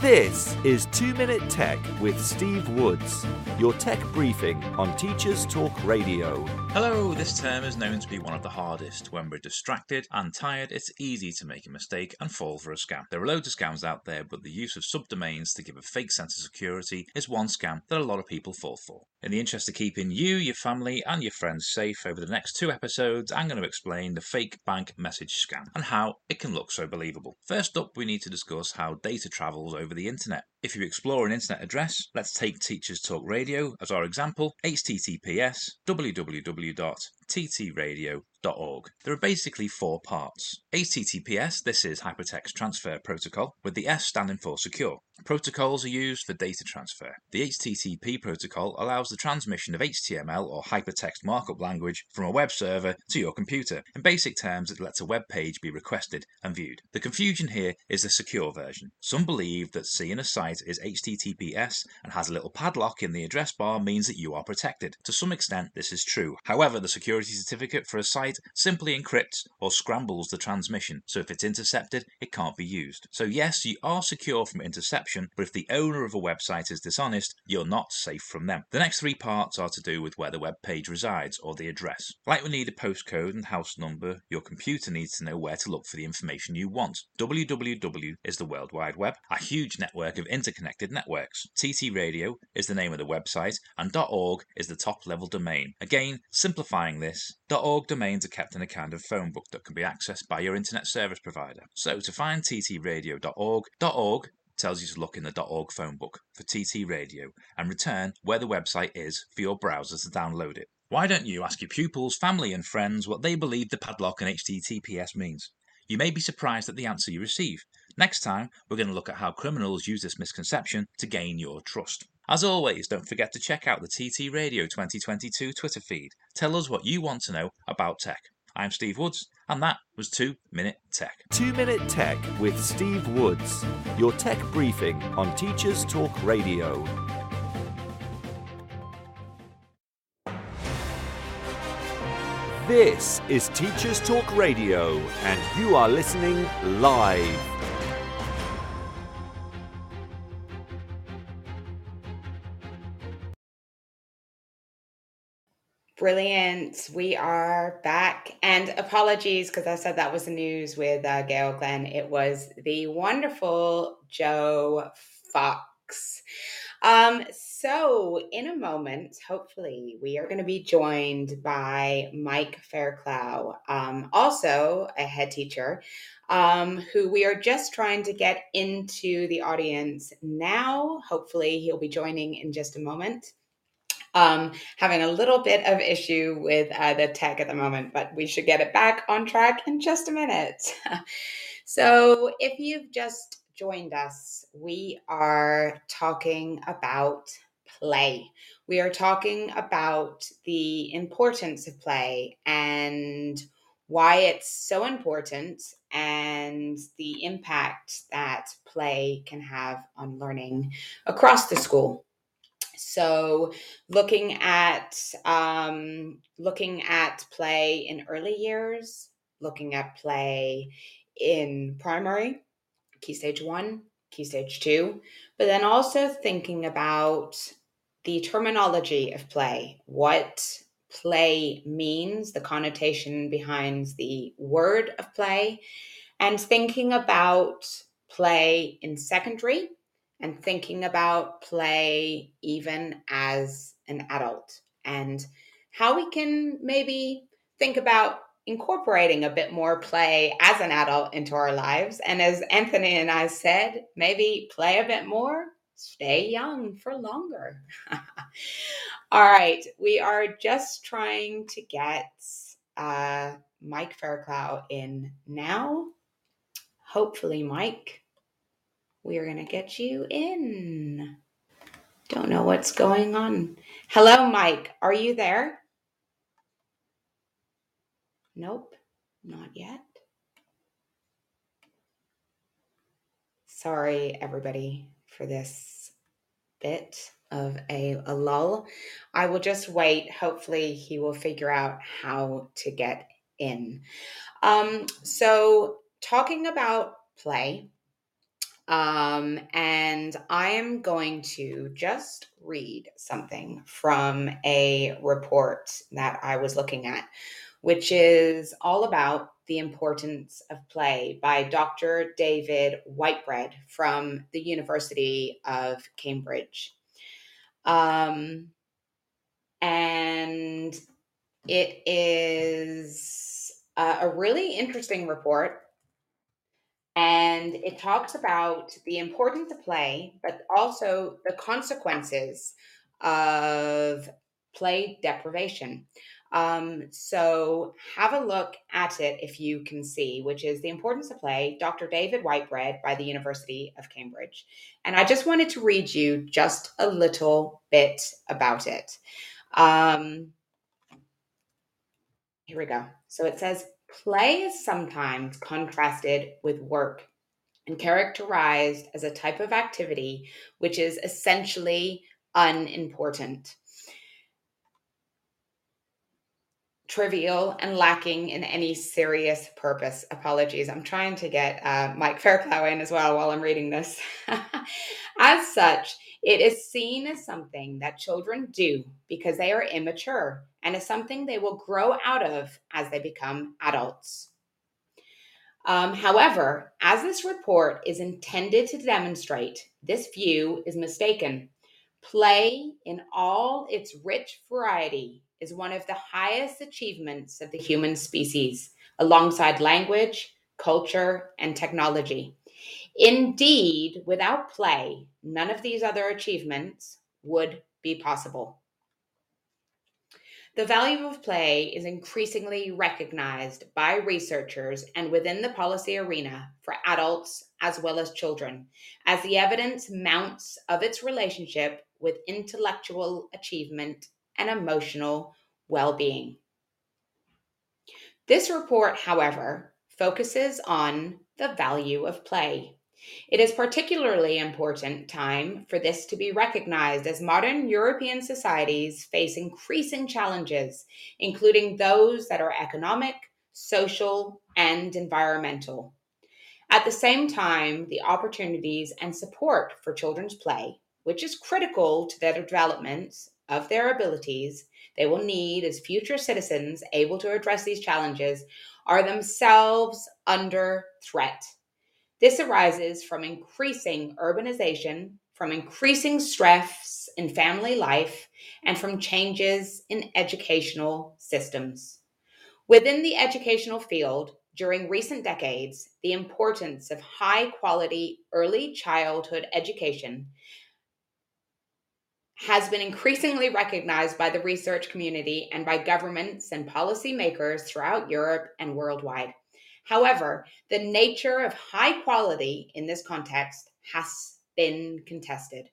This is 2 Minute Tech with Steve Woods, your tech briefing on Teachers Talk Radio. Hello, this term is known to be one of the hardest. When we're distracted and tired, it's easy to make a mistake and fall for a scam. There are loads of scams out there, but the use of subdomains to give a fake sense of security is one scam that a lot of people fall for. In the interest of keeping you, your family and your friends safe over the next 2 episodes, I'm going to explain the fake bank message scam and how it can look so believable. First up, we need to discuss how data travels over the internet. If you explore an internet address, let's take Teachers Talk Radio as our example, https www.ttradio.org. There are basically 4 parts. HTTPS, this is Hypertext Transfer Protocol, with the S standing for secure. Protocols are used for data transfer. The HTTP protocol allows the transmission of HTML or hypertext markup language from a web server to your computer. In basic terms, it lets a web page be requested and viewed. The confusion here is the secure version. Some believe that seeing a site is HTTPS and has a little padlock in the address bar means that you are protected. To some extent, this is true. However, the security certificate for a site simply encrypts or scrambles the transmission, so if it's intercepted, it can't be used. So yes, you are secure from interception, but if the owner of a website is dishonest, you're not safe from them. The next 3 parts are to do with where the web page resides or the address. Like we need a postcode and house number, your computer needs to know where to look for the information you want. www is the World Wide Web, a huge network of interconnected networks. TT Radio is the name of the website, and .org is the top-level domain. Again, simplifying this, .org domains are kept in a kind of phone book that can be accessed by your internet service provider. So to find ttradio.org, .org tells you to look in the .org phone book for TT Radio and return where the website is for your browser to download it. Why don't you ask your pupils, family and friends what they believe the padlock and HTTPS means? You may be surprised at the answer you receive. Next time, we're going to look at how criminals use this misconception to gain your trust. As always, don't forget to check out the TT Radio 2022 Twitter feed. Tell us what you want to know about tech. I'm Steve Woods, and that was 2 Minute Tech. 2 Minute Tech with Steve Woods, your tech briefing on Teachers Talk Radio. This is Teachers Talk Radio, and you are listening live. Brilliant. We are back, and apologies because I said that was the news with Gail Glenn. It was the wonderful Joe Fox. So in a moment, hopefully, we are going to be joined by Mike Fairclough, also a head teacher, who we are just trying to get into the audience now. Hopefully, he'll be joining in just a moment. Having a little bit of issue with the tech at the moment, but we should get it back on track in just a minute. So if you've just joined us, we are talking about play. We are talking about the importance of play and why it's so important and the impact that play can have on learning across the school. So looking at play in early years, looking at play in primary, Key Stage 1, Key Stage 2, but then also thinking about the terminology of play, what play means, the connotation behind the word of play, and thinking about play in secondary and thinking about play even as an adult and how we can maybe think about incorporating a bit more play as an adult into our lives. And as Anthony and I said, maybe play a bit more, stay young for longer. All right, we are just trying to get Mike Fairclough in now. Hopefully, Mike, we are going to get you in. Don't know what's going on. Hello, Mike, are you there? Nope, not yet. Sorry, everybody, for this bit of a lull. I will just wait. Hopefully he will figure out how to get in. So talking about play, and I am going to just read something from a report that I was looking at, which is all about the importance of play by Dr. David Whitebread from the University of Cambridge. And it is a really interesting report. And it talks about the importance of play, but also the consequences of play deprivation. So have a look at it if you can see, which is The Importance of Play, Dr. David Whitebread by the University of Cambridge. And I just wanted to read you just a little bit about it. Here we go. So it says, play is sometimes contrasted with work and characterized as a type of activity which is essentially unimportant, trivial, and lacking in any serious purpose. Apologies, I'm trying to get Mike Fairclough in as well while I'm reading this. As such, it is seen as something that children do because they are immature and is something they will grow out of as they become adults. However, as this report is intended to demonstrate, this view is mistaken. Play in all its rich variety is one of the highest achievements of the human species, alongside language, culture, and technology. Indeed, without play, none of these other achievements would be possible. The value of play is increasingly recognized by researchers and within the policy arena for adults as well as children, as the evidence mounts of its relationship with intellectual achievement and emotional well-being. This report, however, focuses on the value of play. It is particularly important time for this to be recognized as modern European societies face increasing challenges, including those that are economic, social, and environmental. At the same time, the opportunities and support for children's play, which is critical to their developments of their abilities they will need as future citizens able to address these challenges, are themselves under threat. This arises from increasing urbanization, from increasing stress in family life, and from changes in educational systems. Within the educational field, during recent decades, the importance of high-quality early childhood education has been increasingly recognized by the research community and by governments and policymakers throughout Europe and worldwide. However, the nature of high quality in this context has been contested.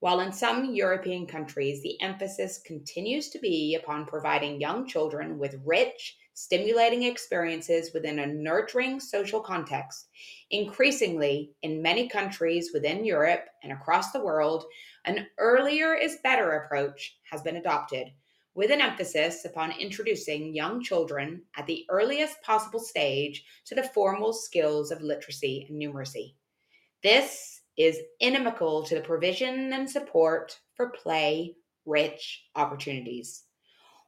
While in some European countries, the emphasis continues to be upon providing young children with rich, stimulating experiences within a nurturing social context. Increasingly, in many countries within Europe and across the world, an earlier is better approach has been adopted, with an emphasis upon introducing young children at the earliest possible stage to the formal skills of literacy and numeracy. This is inimical to the provision and support for play-rich opportunities.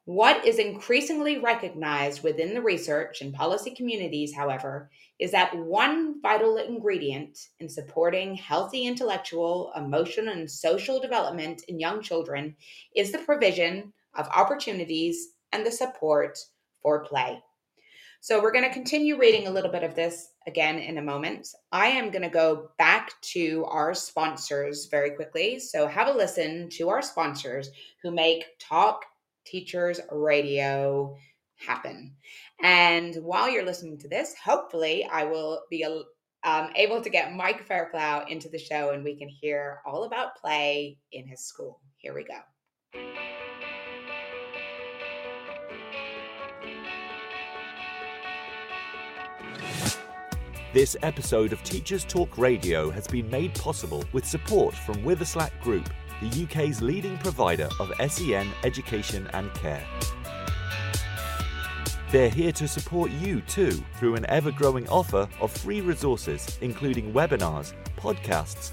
What is increasingly recognized within the research and policy communities, however, is that one vital ingredient in supporting healthy intellectual, emotional, and social development in young children is the provision of opportunities and the support for play. So we're going to continue reading a little bit of this again in a moment. I am going to go back to our sponsors very quickly. So have a listen to our sponsors who make Talk Teachers Radio happen. And while you're listening to this, hopefully I will be able to get Mike Fairclough into the show and we can hear all about play in his school. Here we go. This episode of Teachers Talk Radio has been made possible with support from Witherslack Group, the UK's leading provider of SEN education and care. They're here to support you too through an ever-growing offer of free resources, including webinars, podcasts,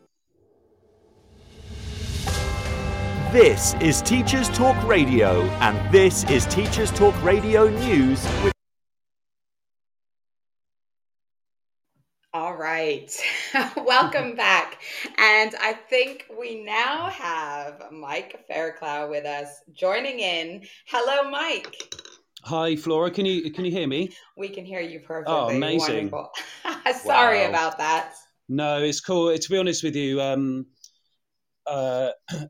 This is Teachers Talk Radio, and this is Teachers Talk Radio News. All right, welcome back. And I think we now have Mike Fairclough with us joining in. Hello, Mike. Hi, Flora. Can you hear me? We can hear you perfectly. Oh, amazing! Wonderful. Sorry about that. No, it's cool. To be honest with you,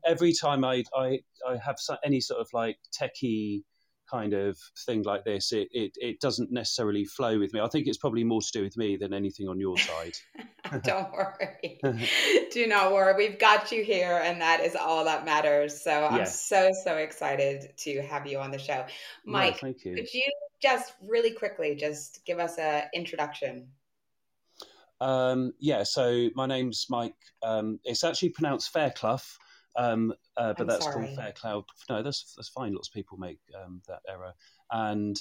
every time I have any sort of like techie kind of thing like this, it doesn't necessarily flow with me. I think it's probably more to do with me than anything on your side. Don't worry. Do not worry. We've got you here, and that is all that matters. So yeah. I'm so excited to have you on the show. Mike, no, thank you. Could you just really quickly just give us an introduction? So my name's Mike. It's actually pronounced Fairclough, but that's called Fairclough. No, that's fine. Lots of people make that error. And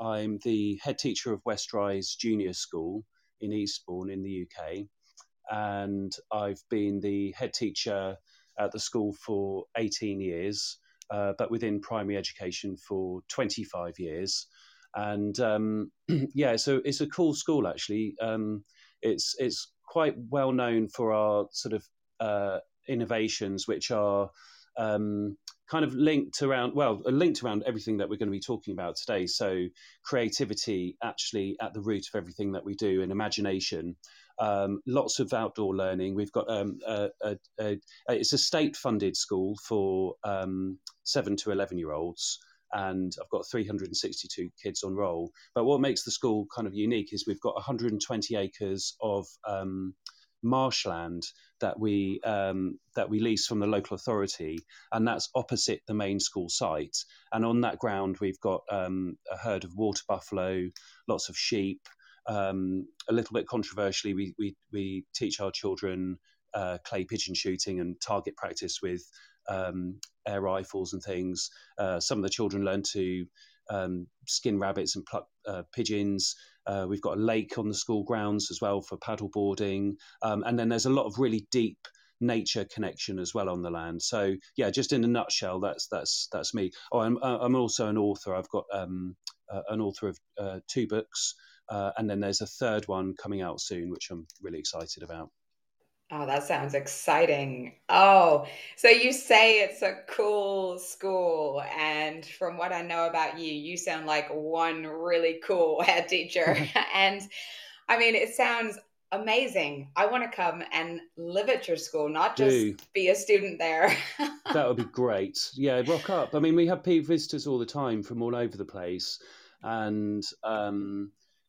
I'm the head teacher of West Rise Junior School in Eastbourne in the UK, and I've been the head teacher at the school for 18 years, but within primary education for 25 years. And yeah, so it's a cool school, actually. It's quite well known for our sort of innovations, which are kind of linked around everything that we're going to be talking about today. So creativity actually at the root of everything that we do, and imagination. Lots of outdoor learning. We've got it's a state-funded school for 7 to 11-year-olds, and I've got 362 kids on roll. But what makes the school kind of unique is we've got 120 acres of marshland that we lease from the local authority, and that's opposite the main school site. And on that ground, we've got a herd of water buffalo, lots of sheep. A little bit controversially, we teach our children clay pigeon shooting and target practice with air rifles and things. Some of the children learn to skin rabbits and pluck pigeons. We've got a lake on the school grounds as well for paddle boarding. And then there's a lot of really deep nature connection as well on the land. So yeah, just in a nutshell, that's me. Oh, I'm also an author. I've got an author of 2 books. And then there's a third one coming out soon, which I'm really excited about. Oh, that sounds exciting. Oh, so you say it's a cool school. And from what I know about you, you sound like one really cool head teacher. And I mean, it sounds amazing. I want to come and live at your school, not just be a student there. That would be great. Yeah, rock up. I mean, we have visitors all the time from all over the place. And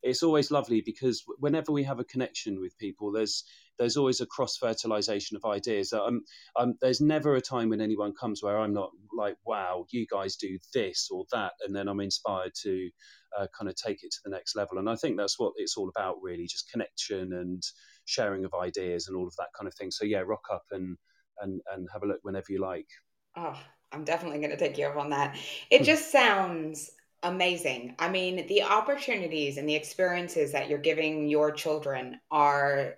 it's always lovely because whenever we have a connection with people, there's always a cross-fertilization of ideas. There's never a time when anyone comes where I'm not like, wow, you guys do this or that. And then I'm inspired to kind of take it to the next level. And I think that's what it's all about, really, just connection and sharing of ideas and all of that kind of thing. So yeah, rock up and have a look whenever you like. Oh, I'm definitely going to take you up on that. It just sounds amazing. I mean, the opportunities and the experiences that you're giving your children are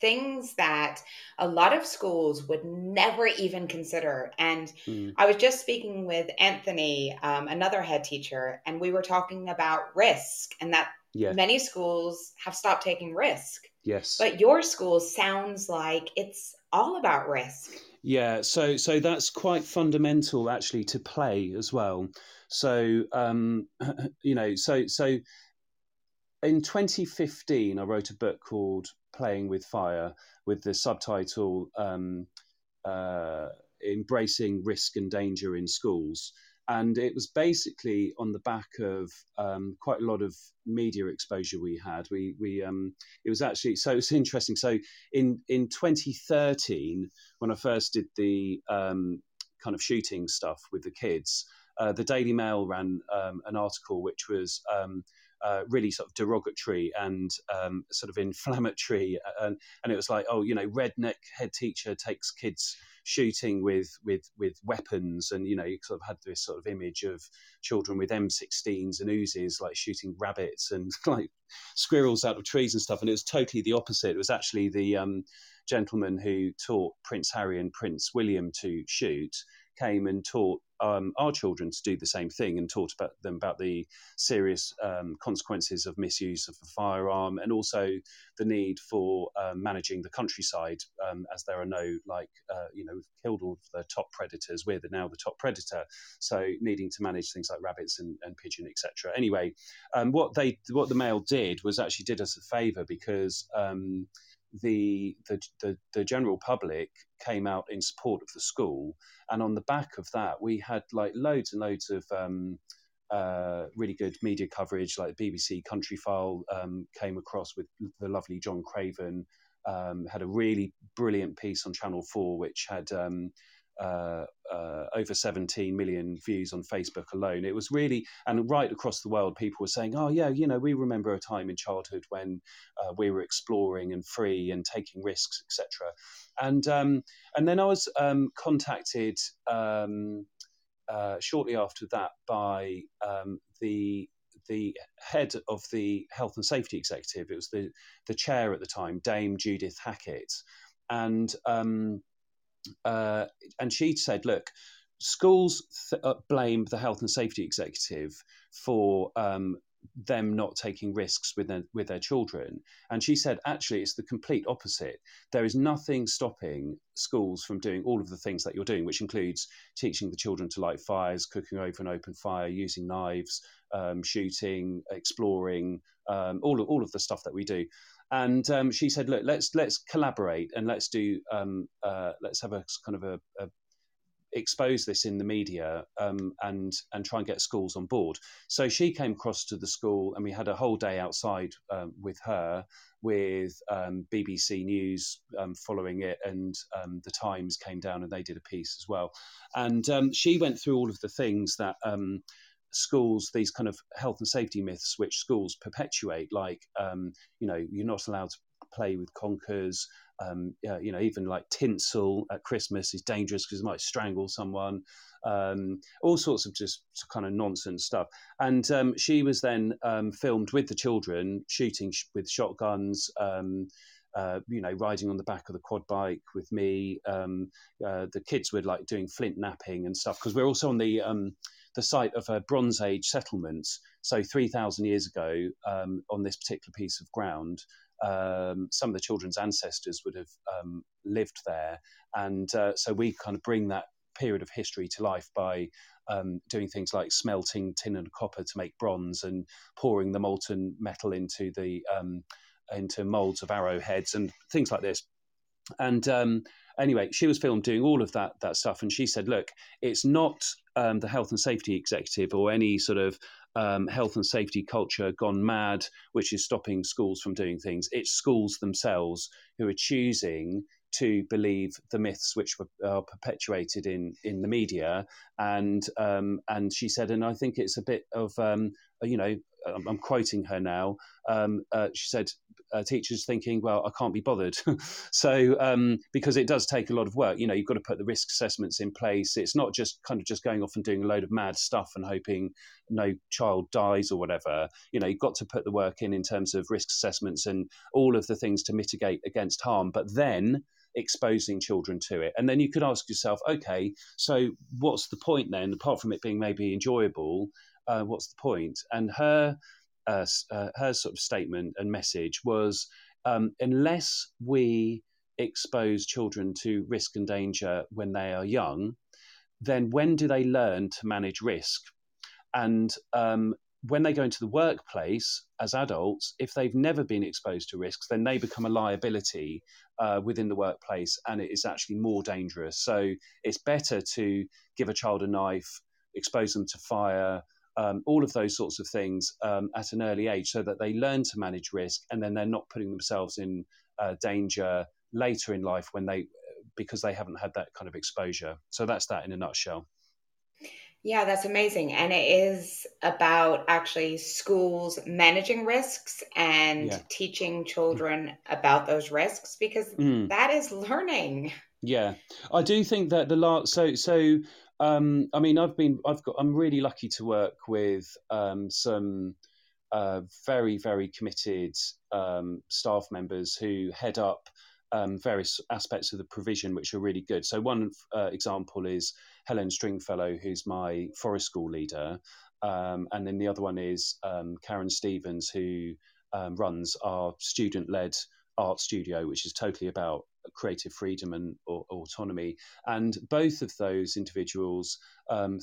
things that a lot of schools would never even consider. And I was just speaking with Anthony, another head teacher, and we were talking about risk and that many schools have stopped taking risk. Yes. But your school sounds like it's all about risk. Yeah. So that's quite fundamental, actually, to play as well. So, so in 2015, I wrote a book called Playing with Fire, with the subtitle Embracing Risk and Danger in Schools. And it was basically on the back of quite a lot of media exposure we had. It was actually, so it's interesting. So in 2013, when I first did the kind of shooting stuff with the kids, the Daily Mail ran an article which was really sort of derogatory and sort of inflammatory, and it was like, oh, you know, redneck head teacher takes kids shooting with weapons, and you know, you sort of had this sort of image of children with M16s and Uzis like shooting rabbits and like squirrels out of trees and stuff, and it was totally the opposite. It was actually the gentleman who taught Prince Harry and Prince William to shoot came and taught our children to do the same thing, and taught about them about the serious consequences of misuse of a firearm, and also the need for managing the countryside, as there are no, like, we've killed all the top predators. We're now the top predator, so needing to manage things like rabbits and pigeon, etc. Anyway, what the Mail did was actually did us a favour, because the general public came out in support of the school, and on the back of that we had like loads and loads of really good media coverage. Like BBC Countryfile came across with the lovely John Craven, had a really brilliant piece on Channel 4 which had over 17 million views on Facebook alone. It was really, and right across the world, people were saying, oh yeah, you know, we remember a time in childhood when we were exploring and free and taking risks, etc. And then I was contacted shortly after that by the head of the Health and Safety Executive. It was the chair at the time, Dame Judith Hackett. And she said, look, schools blame the Health and Safety Executive for them not taking risks with their children. And she said, actually, it's the complete opposite. There is nothing stopping schools from doing all of the things that you're doing, which includes teaching the children to light fires, cooking over an open fire, using knives, shooting, exploring, all of the stuff that we do. And she said, look, let's collaborate and let's do let's have a kind of a expose this in the media and try and get schools on board. So she came across to the school and we had a whole day outside with her, with BBC News following it, and the Times came down and they did a piece as well. And she went through all of the things that schools, these kind of health and safety myths which schools perpetuate, like, you're not allowed to play with conkers, even like tinsel at Christmas is dangerous because it might strangle someone, all sorts of just kind of nonsense stuff. And she was then filmed with the children shooting with shotguns, riding on the back of the quad bike with me. The kids were like doing flint napping and stuff, because we're also on the site of a Bronze Age settlement. So 3,000 years ago, on this particular piece of ground, some of the children's ancestors would have lived there. And so we kind of bring that period of history to life by doing things like smelting tin and copper to make bronze and pouring the molten metal into the into molds of arrowheads and things like this. And anyway, she was filmed doing all of that stuff. And she said, look, it's not the Health and Safety Executive or any sort of health and safety culture gone mad, which is stopping schools from doing things. It's schools themselves who are choosing to believe the myths which were perpetuated in the media. And she said, and I think it's a bit of, I'm quoting her now. She said, teachers thinking, well, I can't be bothered. So because it does take a lot of work, you've got to put the risk assessments in place. It's not just kind of just going off and doing a load of mad stuff and hoping no child dies or whatever. You've got to put the work in terms of risk assessments and all of the things to mitigate against harm, but then exposing children to it. And then you could ask yourself, okay, so what's the point then, apart from it being maybe enjoyable? What's the point? And her sort of statement and message was, unless we expose children to risk and danger when they are young, then when do they learn to manage risk? And when they go into the workplace as adults, if they've never been exposed to risks, then they become a liability within the workplace, and it is actually more dangerous. So it's better to give a child a knife, expose them to fire, all of those sorts of things at an early age, so that they learn to manage risk, and then they're not putting themselves in danger later in life because they haven't had that kind of exposure. So that's that in a nutshell. Yeah, that's amazing. And it is about actually schools managing risks and teaching children about those risks, because that is learning. Yeah, I do think that I'm really lucky to work with some very, very committed staff members who head up various aspects of the provision, which are really good. So one example is Helen Stringfellow, who's my forest school leader. And then the other one is Karen Stevens, who runs our student-led art studio, which is totally about creative freedom and autonomy. And both of those individuals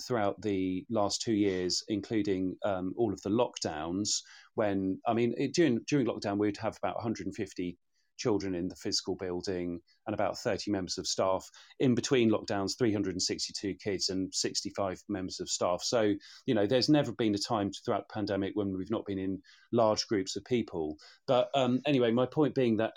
throughout the last 2 years, including all of the lockdowns, during lockdown we'd have about 150 children in the physical building and about 30 members of staff. In between lockdowns, 362 kids and 65 members of staff. So, there's never been a time throughout the pandemic when we've not been in large groups of people. But anyway, my point being that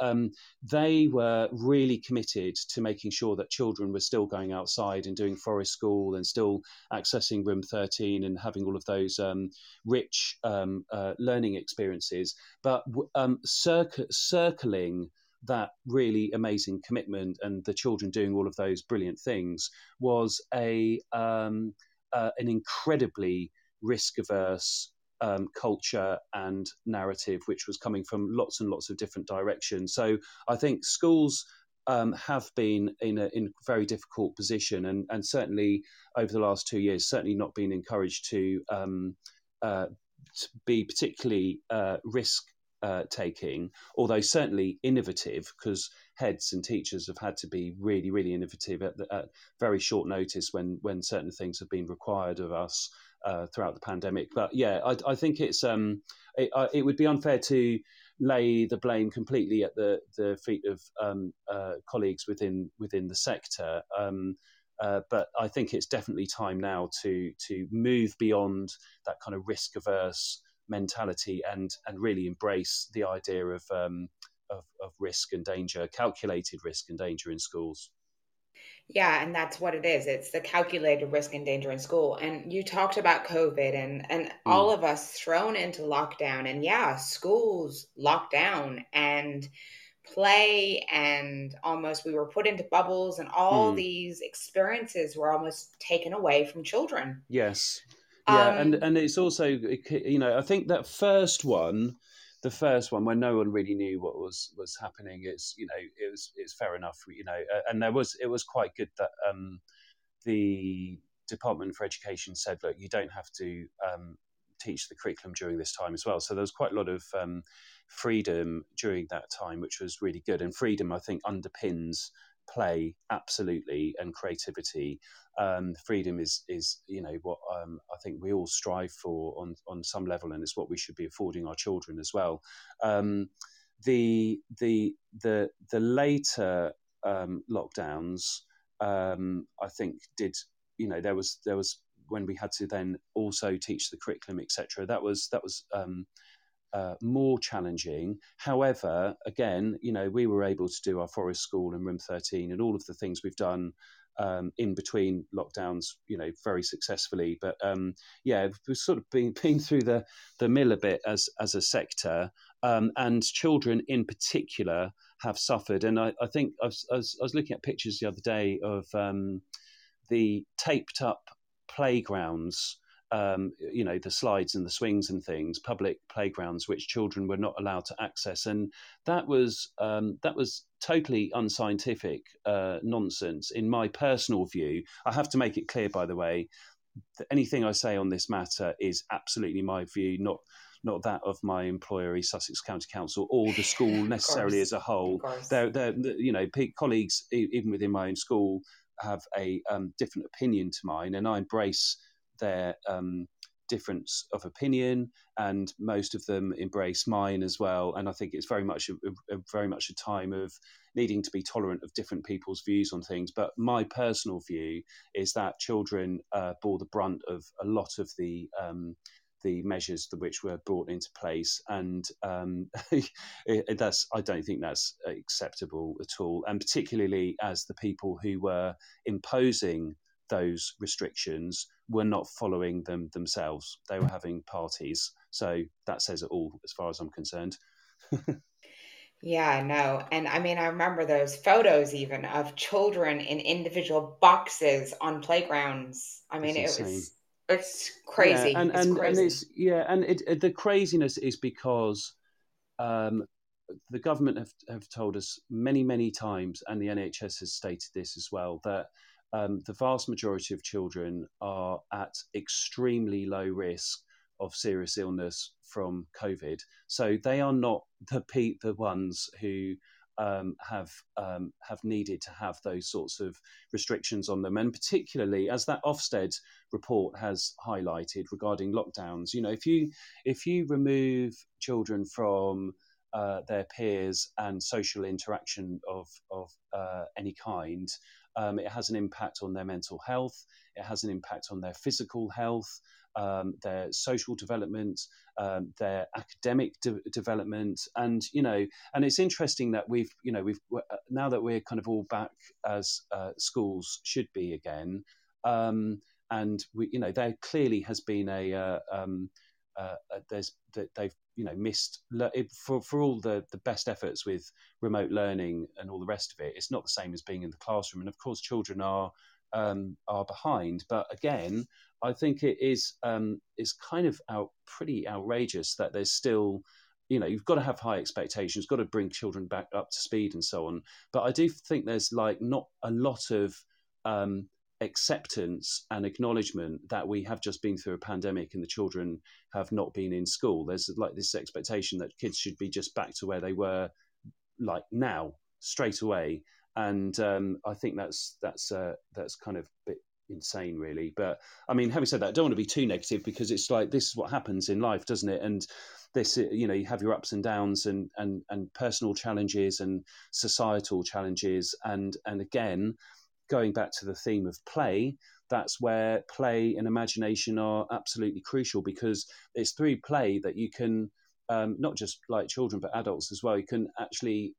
they were really committed to making sure that children were still going outside and doing forest school and still accessing Room 13 and having all of those rich learning experiences. But circling that really amazing commitment and the children doing all of those brilliant things was an incredibly risk-averse culture and narrative, which was coming from lots and lots of different directions. So I think schools have been in a very difficult position, and certainly over the last 2 years, certainly not been encouraged to be particularly risk-taking, although certainly innovative, because heads and teachers have had to be really, really innovative at very short notice when certain things have been required of us throughout the pandemic. But yeah, I think it's it would be unfair to lay the blame completely at the feet of colleagues within the sector. But I think it's definitely time now to move beyond that kind of risk-averse mentality and really embrace the idea of risk and danger, calculated risk and danger in schools. Yeah, and that's what it is. It's the calculated risk and danger in school. And you talked about COVID and all of us thrown into lockdown. And yeah, schools locked down and play, and almost we were put into bubbles, and all these experiences were almost taken away from children. Yes. Yeah, and it's also, you know, I think that the first one where no one really knew what was happening, is, you know, it's fair enough, you know, and it was quite good that the Department for Education said, look, you don't have to teach the curriculum during this time as well. So there was quite a lot of freedom during that time, which was really good. And freedom, I think, underpins play absolutely, and creativity. Freedom is you know what I think we all strive for on some level, and it's what we should be affording our children as well. The later lockdowns, I think, did, you know, there was when we had to then also teach the curriculum, etc. That was more challenging. However, again, you know, we were able to do our Forest School and Room 13 and all of the things we've done in between lockdowns, you know, very successfully. But yeah, we've sort of been through the mill a bit as a sector, and children in particular have suffered. And I think I was looking at pictures the other day of the taped up playgrounds. You know, the slides and the swings and things, public playgrounds, which children were not allowed to access. And that was totally unscientific nonsense, in my personal view. I have to make it clear, by the way, that anything I say on this matter is absolutely my view, not that of my employer, East Sussex County Council, or the school necessarily as a whole. They're, you know, colleagues, even within my own school, have a different opinion to mine, and I embrace their difference of opinion, and most of them embrace mine as well. And I think it's very much a time of needing to be tolerant of different people's views on things. But my personal view is that children bore the brunt of a lot of the measures which were brought into place, and I don't think that's acceptable at all. And particularly as the people who were imposing those restrictions were not following them themselves. They were having parties. So that says it all, as far as I'm concerned. Yeah, no. And I mean, I remember those photos even of children in individual boxes on playgrounds. I mean, it's crazy. Yeah, and the craziness is because the government have told us many, many times, and the NHS has stated this as well, that the vast majority of children are at extremely low risk of serious illness from COVID. So they are not the ones who have needed to have those sorts of restrictions on them. And particularly, as that Ofsted report has highlighted regarding lockdowns, you know, if you remove children from their peers and social interaction of any kind, it has an impact on their mental health. It has an impact on their physical health, their social development, their academic development, and you know. And it's interesting that we've now that we're kind of all back as schools should be again, and we, you know, there clearly has been they've you know missed for all the best efforts with remote learning and all the rest of it. It's not the same as being in the classroom, and of course children are are behind. But again, I think it is it's kind of pretty outrageous that there's still, you know, you've got to have high expectations, got to bring children back up to speed and so on. But I do think there's like not a lot of acceptance and acknowledgement that we have just been through a pandemic and the children have not been in school. There's like this expectation that kids should be just back to where they were like now, straight away. And I think that's kind of a bit insane, really. But I mean, having said that, I don't want to be too negative, because it's like, this is what happens in life, doesn't it? And this, you know, you have your ups and downs and personal challenges and societal challenges. And again, going back to the theme of play, that's where play and imagination are absolutely crucial, because it's through play that you can, not just like children, but adults as well, you can actually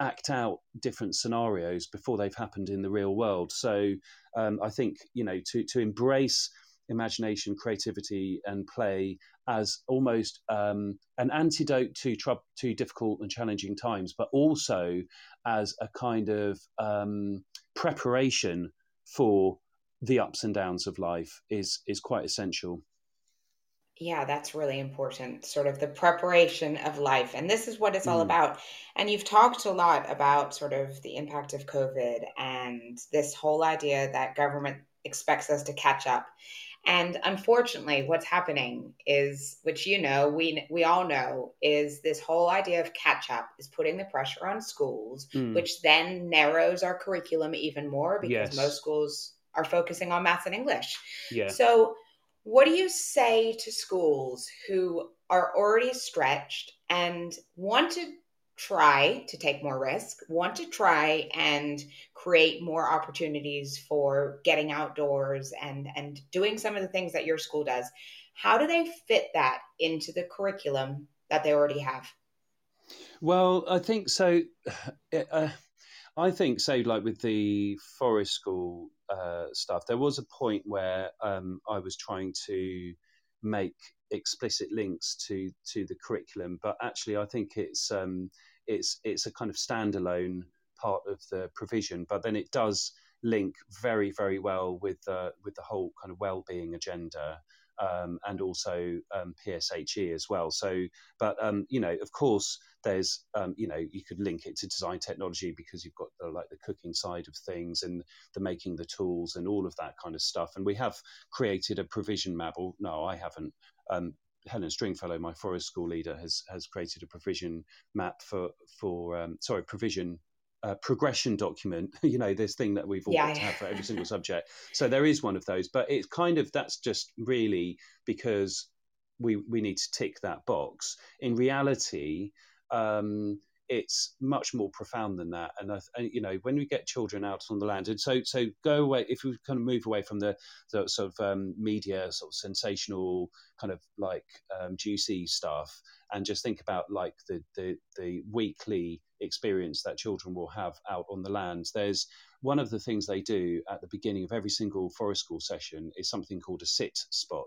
act out different scenarios before they've happened in the real world. So I think, you know, to embrace imagination, creativity and play as almost an antidote to difficult and challenging times, but also as a kind of preparation for the ups and downs of life is quite essential. Yeah, that's really important, sort of the preparation of life. And this is what it's all about. And you've talked a lot about sort of the impact of COVID and this whole idea that government expects us to catch up. And unfortunately, what's happening is, which, you know, we all know, is this whole idea of catch up is putting the pressure on schools, which then narrows our curriculum even more, because most schools are focusing on math and English. Yeah. So what do you say to schools who are already stretched and want to try to take more risk, want to try and create more opportunities for getting outdoors and doing some of the things that your school does? How do they fit that into the curriculum that they already have? Well, I think so. I think so, like with the forest school stuff, there was a point where I was trying to make explicit links to the curriculum, but actually I think it's a kind of standalone part of the provision, but then it does link very, very well with the whole kind of well-being agenda, and also PSHE as well. So, but you know, of course, there's you know, you could link it to design technology, because you've got the, like the cooking side of things and the making the tools and all of that kind of stuff. And we have created a provision map. Or, no, I haven't. Helen Stringfellow, my forest school leader, has created a provision map progression document, you know, this thing that we've all got to have for every single subject. So there is one of those, but it's kind of, that's just really because we need to tick that box. In reality, it's much more profound than that. And you know, when we get children out on the land, and so go away, if we kind of move away from the sort of media, sort of sensational kind of like juicy stuff, and just think about like the weekly experience that children will have out on the land. There's one of the things they do at the beginning of every single forest school session is something called a sit spot.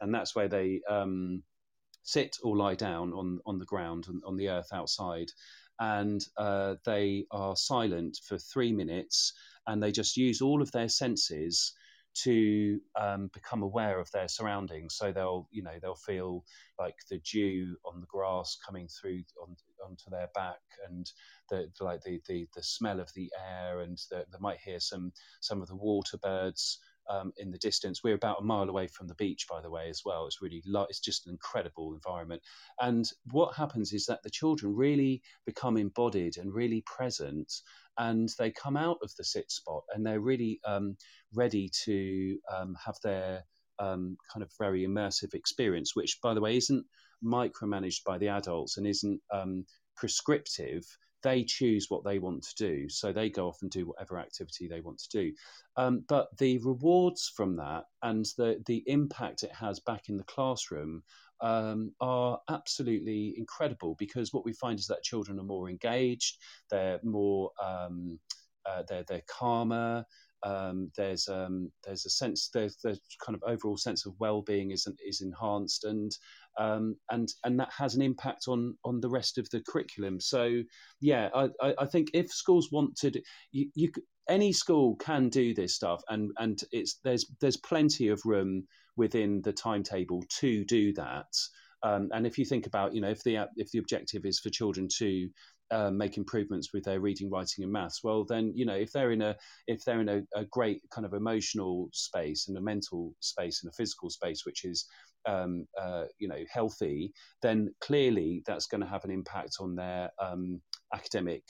And that's where they sit or lie down on the ground, on the earth outside. And they are silent for 3 minutes, and they just use all of their senses to become aware of their surroundings. So they'll feel like the dew on the grass coming through onto their back, and the smell of the air, and they might hear some of the water birds in the distance. We're about a mile away from the beach, by the way, as well. It's really it's just an incredible environment. And what happens is that the children really become embodied and really present, and they come out of the sit spot and they're really ready to have their kind of very immersive experience, which, by the way, isn't micromanaged by the adults and isn't prescriptive. They choose what they want to do. So they go off and do whatever activity they want to do. But the rewards from that and the impact it has back in the classroom are absolutely incredible, because what we find is that children are more engaged, they're more, they're calmer. There's a sense, there's kind of overall sense of well-being is enhanced, and that has an impact on the rest of the curriculum. So yeah, I think if schools wanted, you any school can do this stuff, and it's there's plenty of room within the timetable to do that. And if you think about, you know, if the objective is for children to make improvements with their reading, writing, and maths, well, then, you know, if they're in a great kind of emotional space and a mental space and a physical space, which is healthy, then clearly that's going to have an impact on their academic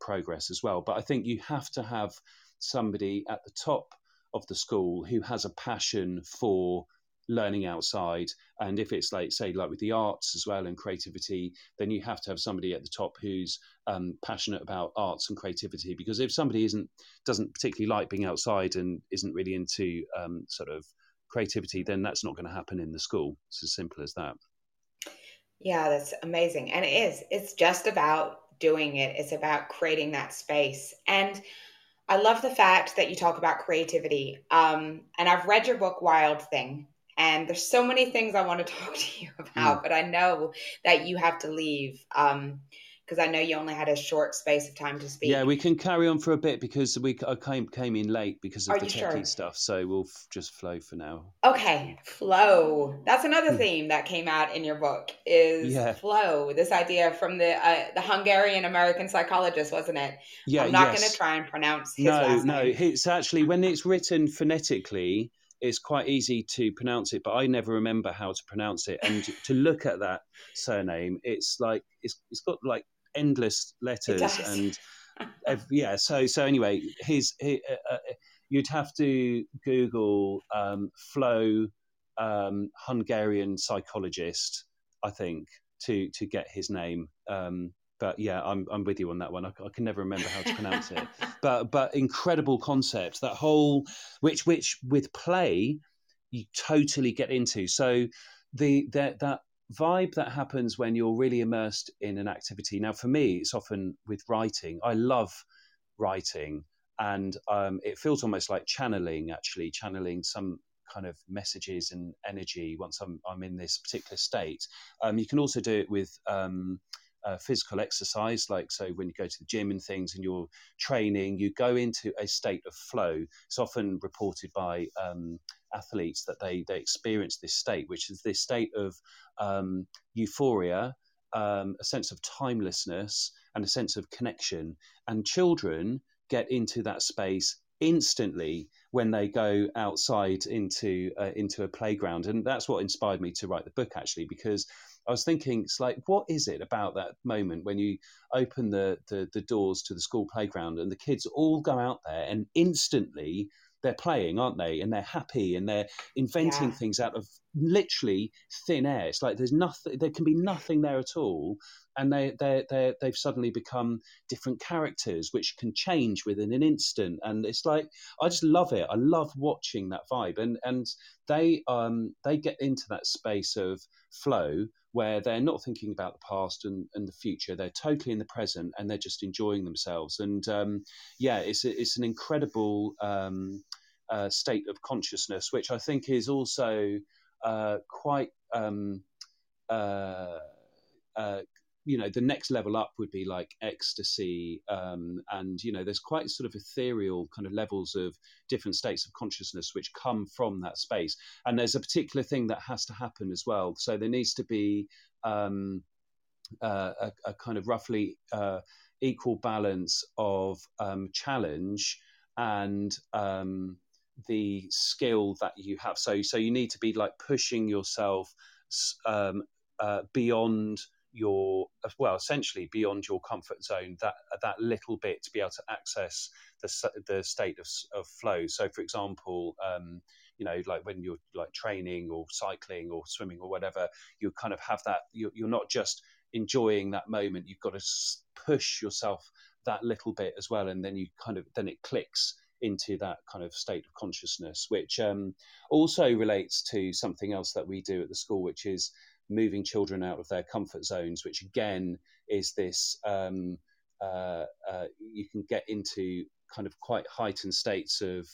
progress as well. But I think you have to have somebody at the top of the school who has a passion for learning outside, and if it's like with the arts as well and creativity, then you have to have somebody at the top who's passionate about arts and creativity. Because if somebody doesn't particularly like being outside and isn't really into sort of creativity, then that's not going to happen in the school. It's as simple as that. Yeah, that's amazing, and it is. It's just about doing it. It's about creating that space. And I love the fact that you talk about creativity. And I've read your book, Wild Thing. And there's so many things I want to talk to you about, but I know that you have to leave because I know you only had a short space of time to speak. Yeah, we can carry on for a bit because I came in late because of the techie stuff. So we'll just flow for now. Okay, flow. That's another theme that came out in your book is flow. This idea from the Hungarian-American psychologist, wasn't it? Yeah, I'm not going to try and pronounce his last name. No, it's actually, when it's written phonetically, it's quite easy to pronounce it, but I never remember how to pronounce it. And to look at that surname, it's like it's got like endless letters, and So anyway, his you'd have to Google Flow Hungarian psychologist, I think, to get his name. But yeah, I'm with you on that one. I can never remember how to pronounce it. But incredible concept, that whole which with play you totally get into. So that vibe that happens when you're really immersed in an activity. Now for me, it's often with writing. I love writing, and it feels almost like channeling some kind of messages and energy once I'm in this particular state. You can also do it with physical exercise, like so when you go to the gym and things and you're training, you go into a state of flow. It's often reported by athletes that they experience this state, which is this state of euphoria, a sense of timelessness and a sense of connection. And children get into that space instantly when they go outside into a playground. And that's what inspired me to write the book, actually, because I was thinking, it's like, what is it about that moment when you open the doors to the school playground and the kids all go out there and instantly they're playing, aren't they? And they're happy and they're inventing things out of literally thin air. It's like there can be nothing there at all. And they've suddenly become different characters, which can change within an instant. And it's like, I just love it. I love watching that vibe. And they get into that space of flow where they're not thinking about the past and the future. They're totally in the present and they're just enjoying themselves. And it's an incredible state of consciousness, which I think is also quite the next level up would be like ecstasy. And, you know, there's quite sort of ethereal kind of levels of different states of consciousness which come from that space. And there's a particular thing that has to happen as well. So there needs to be a kind of roughly equal balance of challenge and the skill that you have. So you need to be like pushing yourself beyond your comfort zone, that little bit, to be able to access the state of flow. So for example, like when you're like training or cycling or swimming or whatever, you kind of have that, you're not just enjoying that moment, you've got to push yourself that little bit as well, and then you kind of, then it clicks into that kind of state of consciousness, which also relates to something else that we do at the school, which is moving children out of their comfort zones, which again is this, you can get into kind of quite heightened states of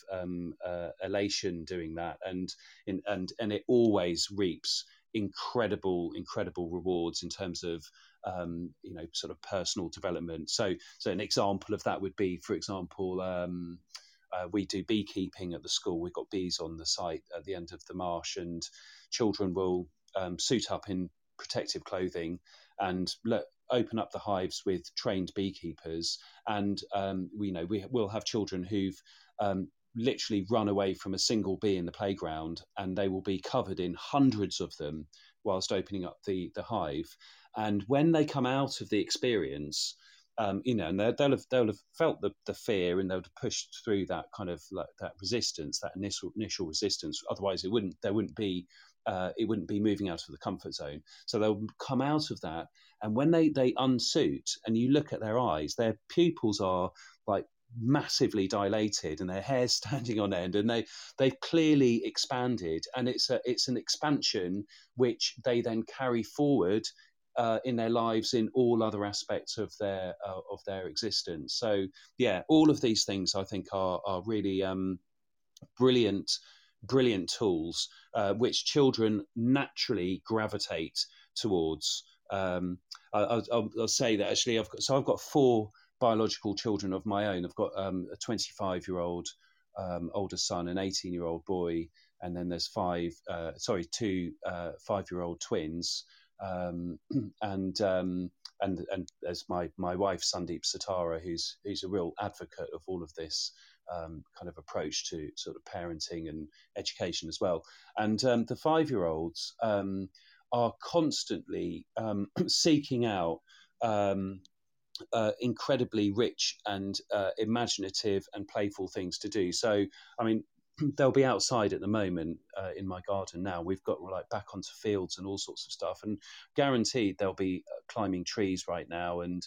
elation doing that, and it always reaps incredible rewards in terms of sort of personal development. So an example of that would be, for example, we do beekeeping at the school. We've got bees on the site at the end of the marsh, and children will suit up in protective clothing and open up the hives with trained beekeepers. And we will have children who've literally run away from a single bee in the playground, and they will be covered in hundreds of them whilst opening up the hive. And when they come out of the experience, and they'll have felt the fear, and they'll have pushed through that kind of like that resistance, that initial resistance. Otherwise, it wouldn't be moving out of the comfort zone. So they'll come out of that, and when they unsuit and you look at their eyes, their pupils are like massively dilated, and their hair's standing on end, and they've clearly expanded, and it's an expansion which they then carry forward in their lives in all other aspects of their existence. So yeah, all of these things I think are really brilliant tools which children naturally gravitate towards. I'll say that actually I've got four biological children of my own. I've got a 25-year-old older son, an 18-year-old boy, and then there's two 5-year-old twins. And as my wife Sandeep Satara, who's a real advocate of all of this kind of approach to sort of parenting and education as well. And the 5-year-olds are constantly seeking out incredibly rich and imaginative and playful things to do. So I mean, they'll be outside at the moment in my garden now. We've got like back onto fields and all sorts of stuff, and guaranteed they'll be climbing trees right now and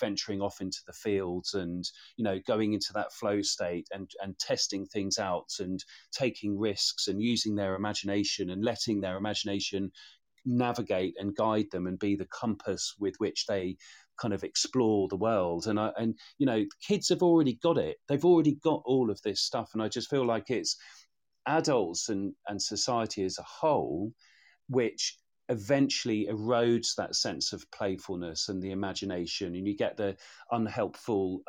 venturing off into the fields and going into that flow state and testing things out and taking risks and using their imagination and letting their imagination navigate and guide them and be the compass with which they kind of explore the world. And kids have already got it. They've already got all of this stuff. And I just feel like it's adults and society as a whole which eventually erodes that sense of playfulness and the imagination, and you get the unhelpful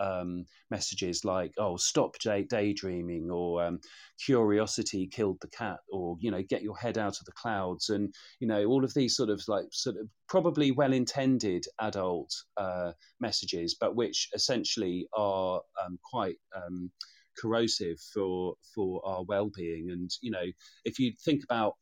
messages like, oh, stop daydreaming, or curiosity killed the cat, or get your head out of the clouds, and all of these sort of probably well-intended adult messages, but which essentially are quite corrosive for our well-being. And if you think about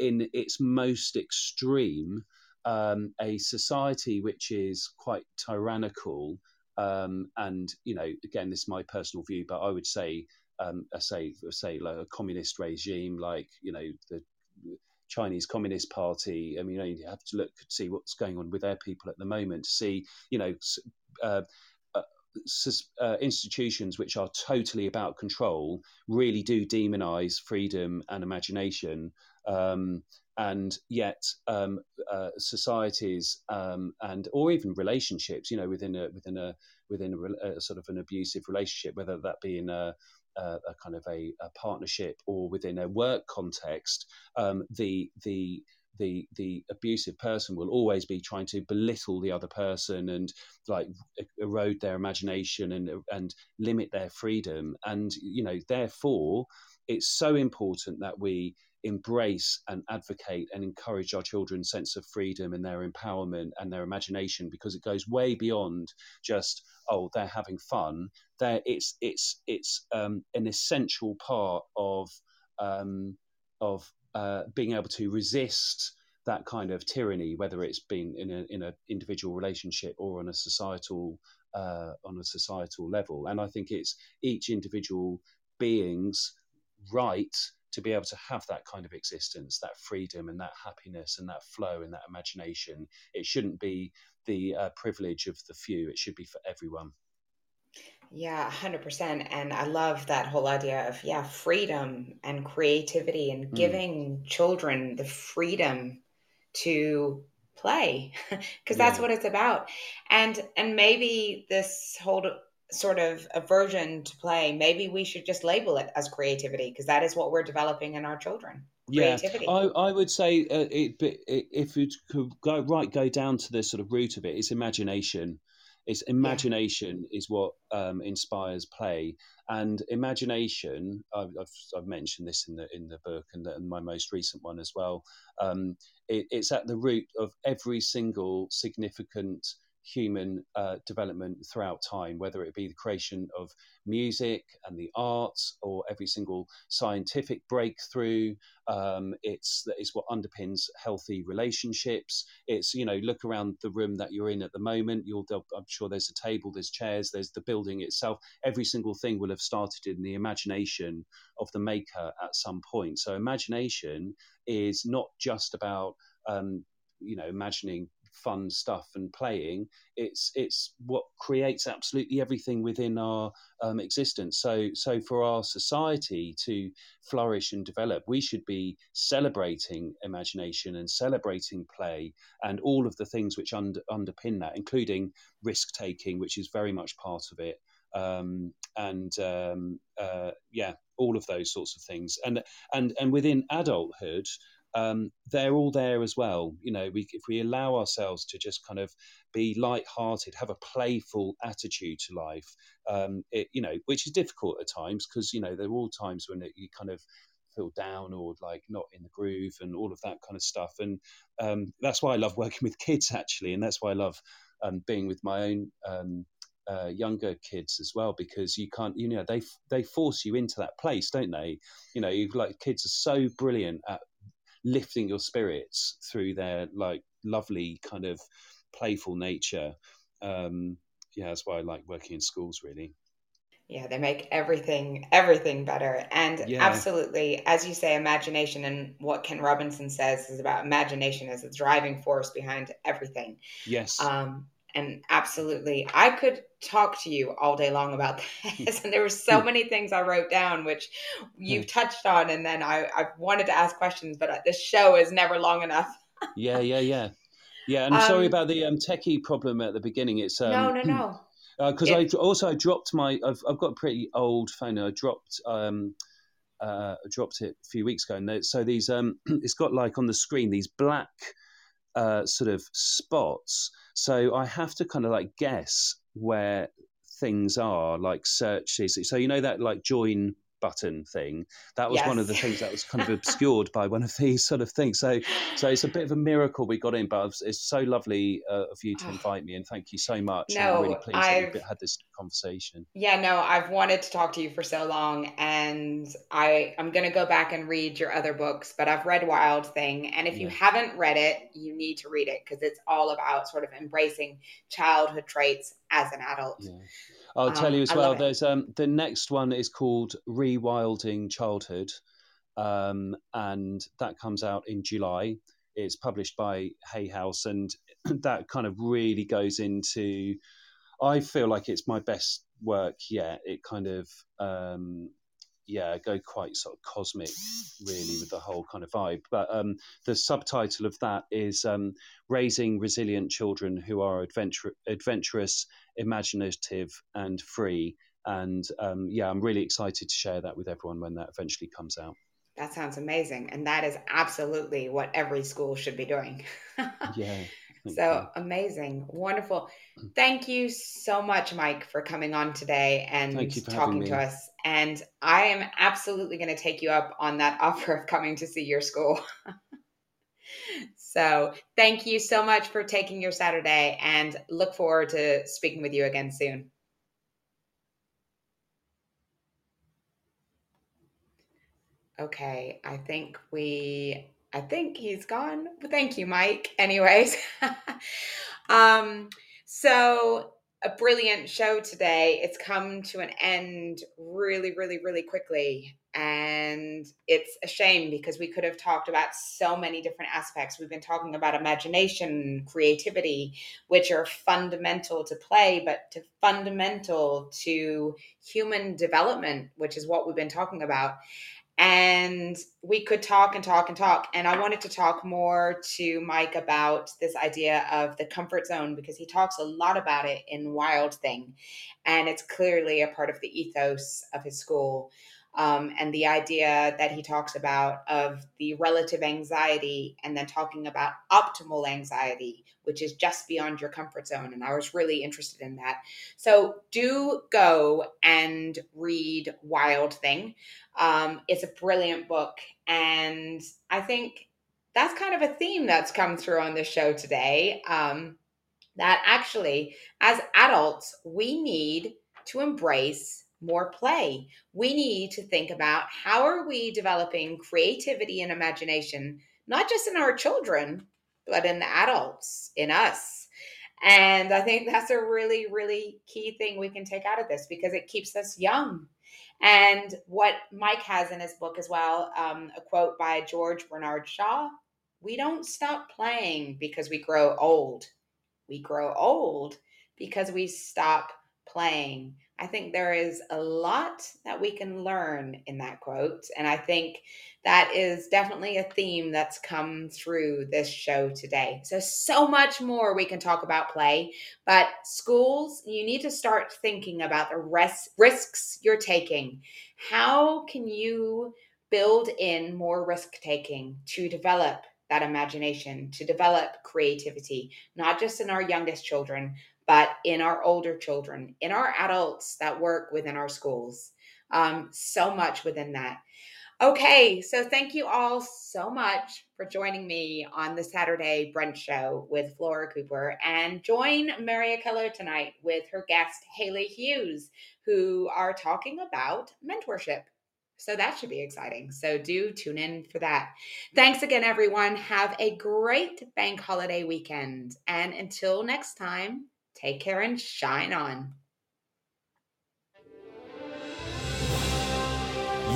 in its most extreme, a society which is quite tyrannical, and again, this is my personal view, but I would say, I say like a communist regime, like the Chinese Communist Party. I mean, you have to look see what's going on with their people at the moment to see, institutions which are totally about control really do demonize freedom and imagination. And yet societies and or even relationships, within a sort of an abusive relationship, whether that be in a kind of a partnership or within a work context, the abusive person will always be trying to belittle the other person and like erode their imagination and limit their freedom. And therefore, it's so important that we embrace and advocate and encourage our children's sense of freedom and their empowerment and their imagination, because it goes way beyond just, oh, they're having fun. It's an essential part of being able to resist that kind of tyranny, whether it's been in an individual relationship or on a societal level. And I think it's each individual being's right to be able to have that kind of existence, that freedom and that happiness and that flow and that imagination. It shouldn't be the privilege of the few. It should be for everyone. Yeah, 100%. And I love that whole idea of, freedom and creativity and giving children the freedom to play, because that's what it's about. And maybe this whole sort of aversion to play, maybe we should just label it as creativity, because that is what we're developing in our children. creativity. I would say if you could go down to the sort of root of it, it's imagination. Is what inspires play, and imagination. I've mentioned this in the book and my most recent one as well. It's at the root of every single significant human development throughout time, whether it be the creation of music and the arts, or every single scientific breakthrough. It's what underpins healthy relationships. It's, look around the room that you're in at the moment. I'm sure there's a table, there's chairs, there's the building itself. Every single thing will have started in the imagination of the maker at some point. So imagination is not just about, imagining fun stuff and playing. It's what creates absolutely everything within our existence. So for our society to flourish and develop, we should be celebrating imagination and celebrating play and all of the things which underpin that, including risk taking, which is very much part of it. All of those sorts of things. And within adulthood, they're all there as well. If we allow ourselves to just kind of be light-hearted, have a playful attitude to life, which is difficult at times because, there are all times when you kind of feel down or like not in the groove and all of that kind of stuff. And that's why I love working with kids, actually. And that's why I love being with my own younger kids as well, because you can't, they force you into that place, don't they? Kids are so brilliant at lifting your spirits through their lovely kind of playful nature. That's why I like working in schools, really. Yeah, they make everything better. And absolutely, as you say, imagination, and what Ken Robinson says is about imagination as a driving force behind everything. Yes. And absolutely, I could talk to you all day long about this. And there were so many things I wrote down, which you touched on. And then I wanted to ask questions, but this show is never long enough. Yeah. And I'm sorry about the techie problem at the beginning. It's no. Because I dropped I've got a pretty old phone. I dropped it a few weeks ago. And so these, it's got on the screen, these black sort of spots. So I have to kind of guess where things are, searches. So that join button thing, that was one of the things that was kind of obscured by one of these sort of things. So it's a bit of a miracle we got in, but it's so lovely of you to invite me, and thank you so much. No, I'm really pleased that we've had this conversation. Yeah, no, I've wanted to talk to you for so long, and I'm going to go back and read your other books, but I've read Wild Thing, and if you haven't read it, you need to read it, because it's all about sort of embracing childhood traits as an adult. Yeah. I'll tell you as well, there's the next one is called Rewilding Childhood, and that comes out in July. It's published by Hay House, and that kind of really goes into, I feel like it's my best work yet. It kind of, go quite sort of cosmic, really, with the whole kind of vibe. But the subtitle of that is Raising Resilient Children Who Are Adventurous, Imaginative and Free. And I'm really excited to share that with everyone when that eventually comes out. That sounds amazing. And that is absolutely what every school should be doing. So amazing. Wonderful. Thank you so much, Mike, for coming on today and talking to us. And I am absolutely going to take you up on that offer of coming to see your school. So thank you so much for taking your Saturday, and look forward to speaking with you again soon. Okay, I think he's gone. But thank you, Mike. Anyways, so a brilliant show today. It's come to an end really, really, really quickly. And it's a shame, because we could have talked about so many different aspects. We've been talking about imagination, creativity, which are fundamental to play, but fundamental to human development, which is what we've been talking about. And we could talk and talk and talk. And I wanted to talk more to Mike about this idea of the comfort zone, because he talks a lot about it in Wild Thing. And it's clearly a part of the ethos of his school. And the idea that he talks about of the relative anxiety and then talking about optimal anxiety, which is just beyond your comfort zone. And I was really interested in that. So do go and read Wild Thing. It's a brilliant book. And I think that's kind of a theme that's come through on the show today, that actually, as adults, we need to embrace more play. We need to think about how are we developing creativity and imagination, not just in our children, but in the adults, in us. And I think that's a really, really key thing we can take out of this because it keeps us young. And what Mike has in his book as well, a quote by George Bernard Shaw, we don't stop playing because we grow old. We grow old because we stop playing. I think there is a lot that we can learn in that quote. And I think that is definitely a theme that's come through this show today. So much more we can talk about play, but schools, you need to start thinking about the risks you're taking. How can you build in more risk-taking to develop that imagination, to develop creativity, not just in our youngest children, but in our older children, in our adults that work within our schools, so much within that. Okay, so thank you all so much for joining me on the Saturday Brunch Show with Flora Cooper, and join Maria Keller tonight with her guest, Haley Hughes, who are talking about mentorship. So that should be exciting. So do tune in for that. Thanks again, everyone. Have a great bank holiday weekend. And until next time, take care and shine on.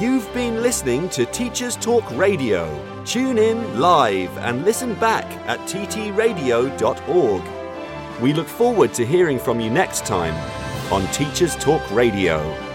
You've been listening to Teachers Talk Radio. Tune in live and listen back at ttradio.org. We look forward to hearing from you next time on Teachers Talk Radio.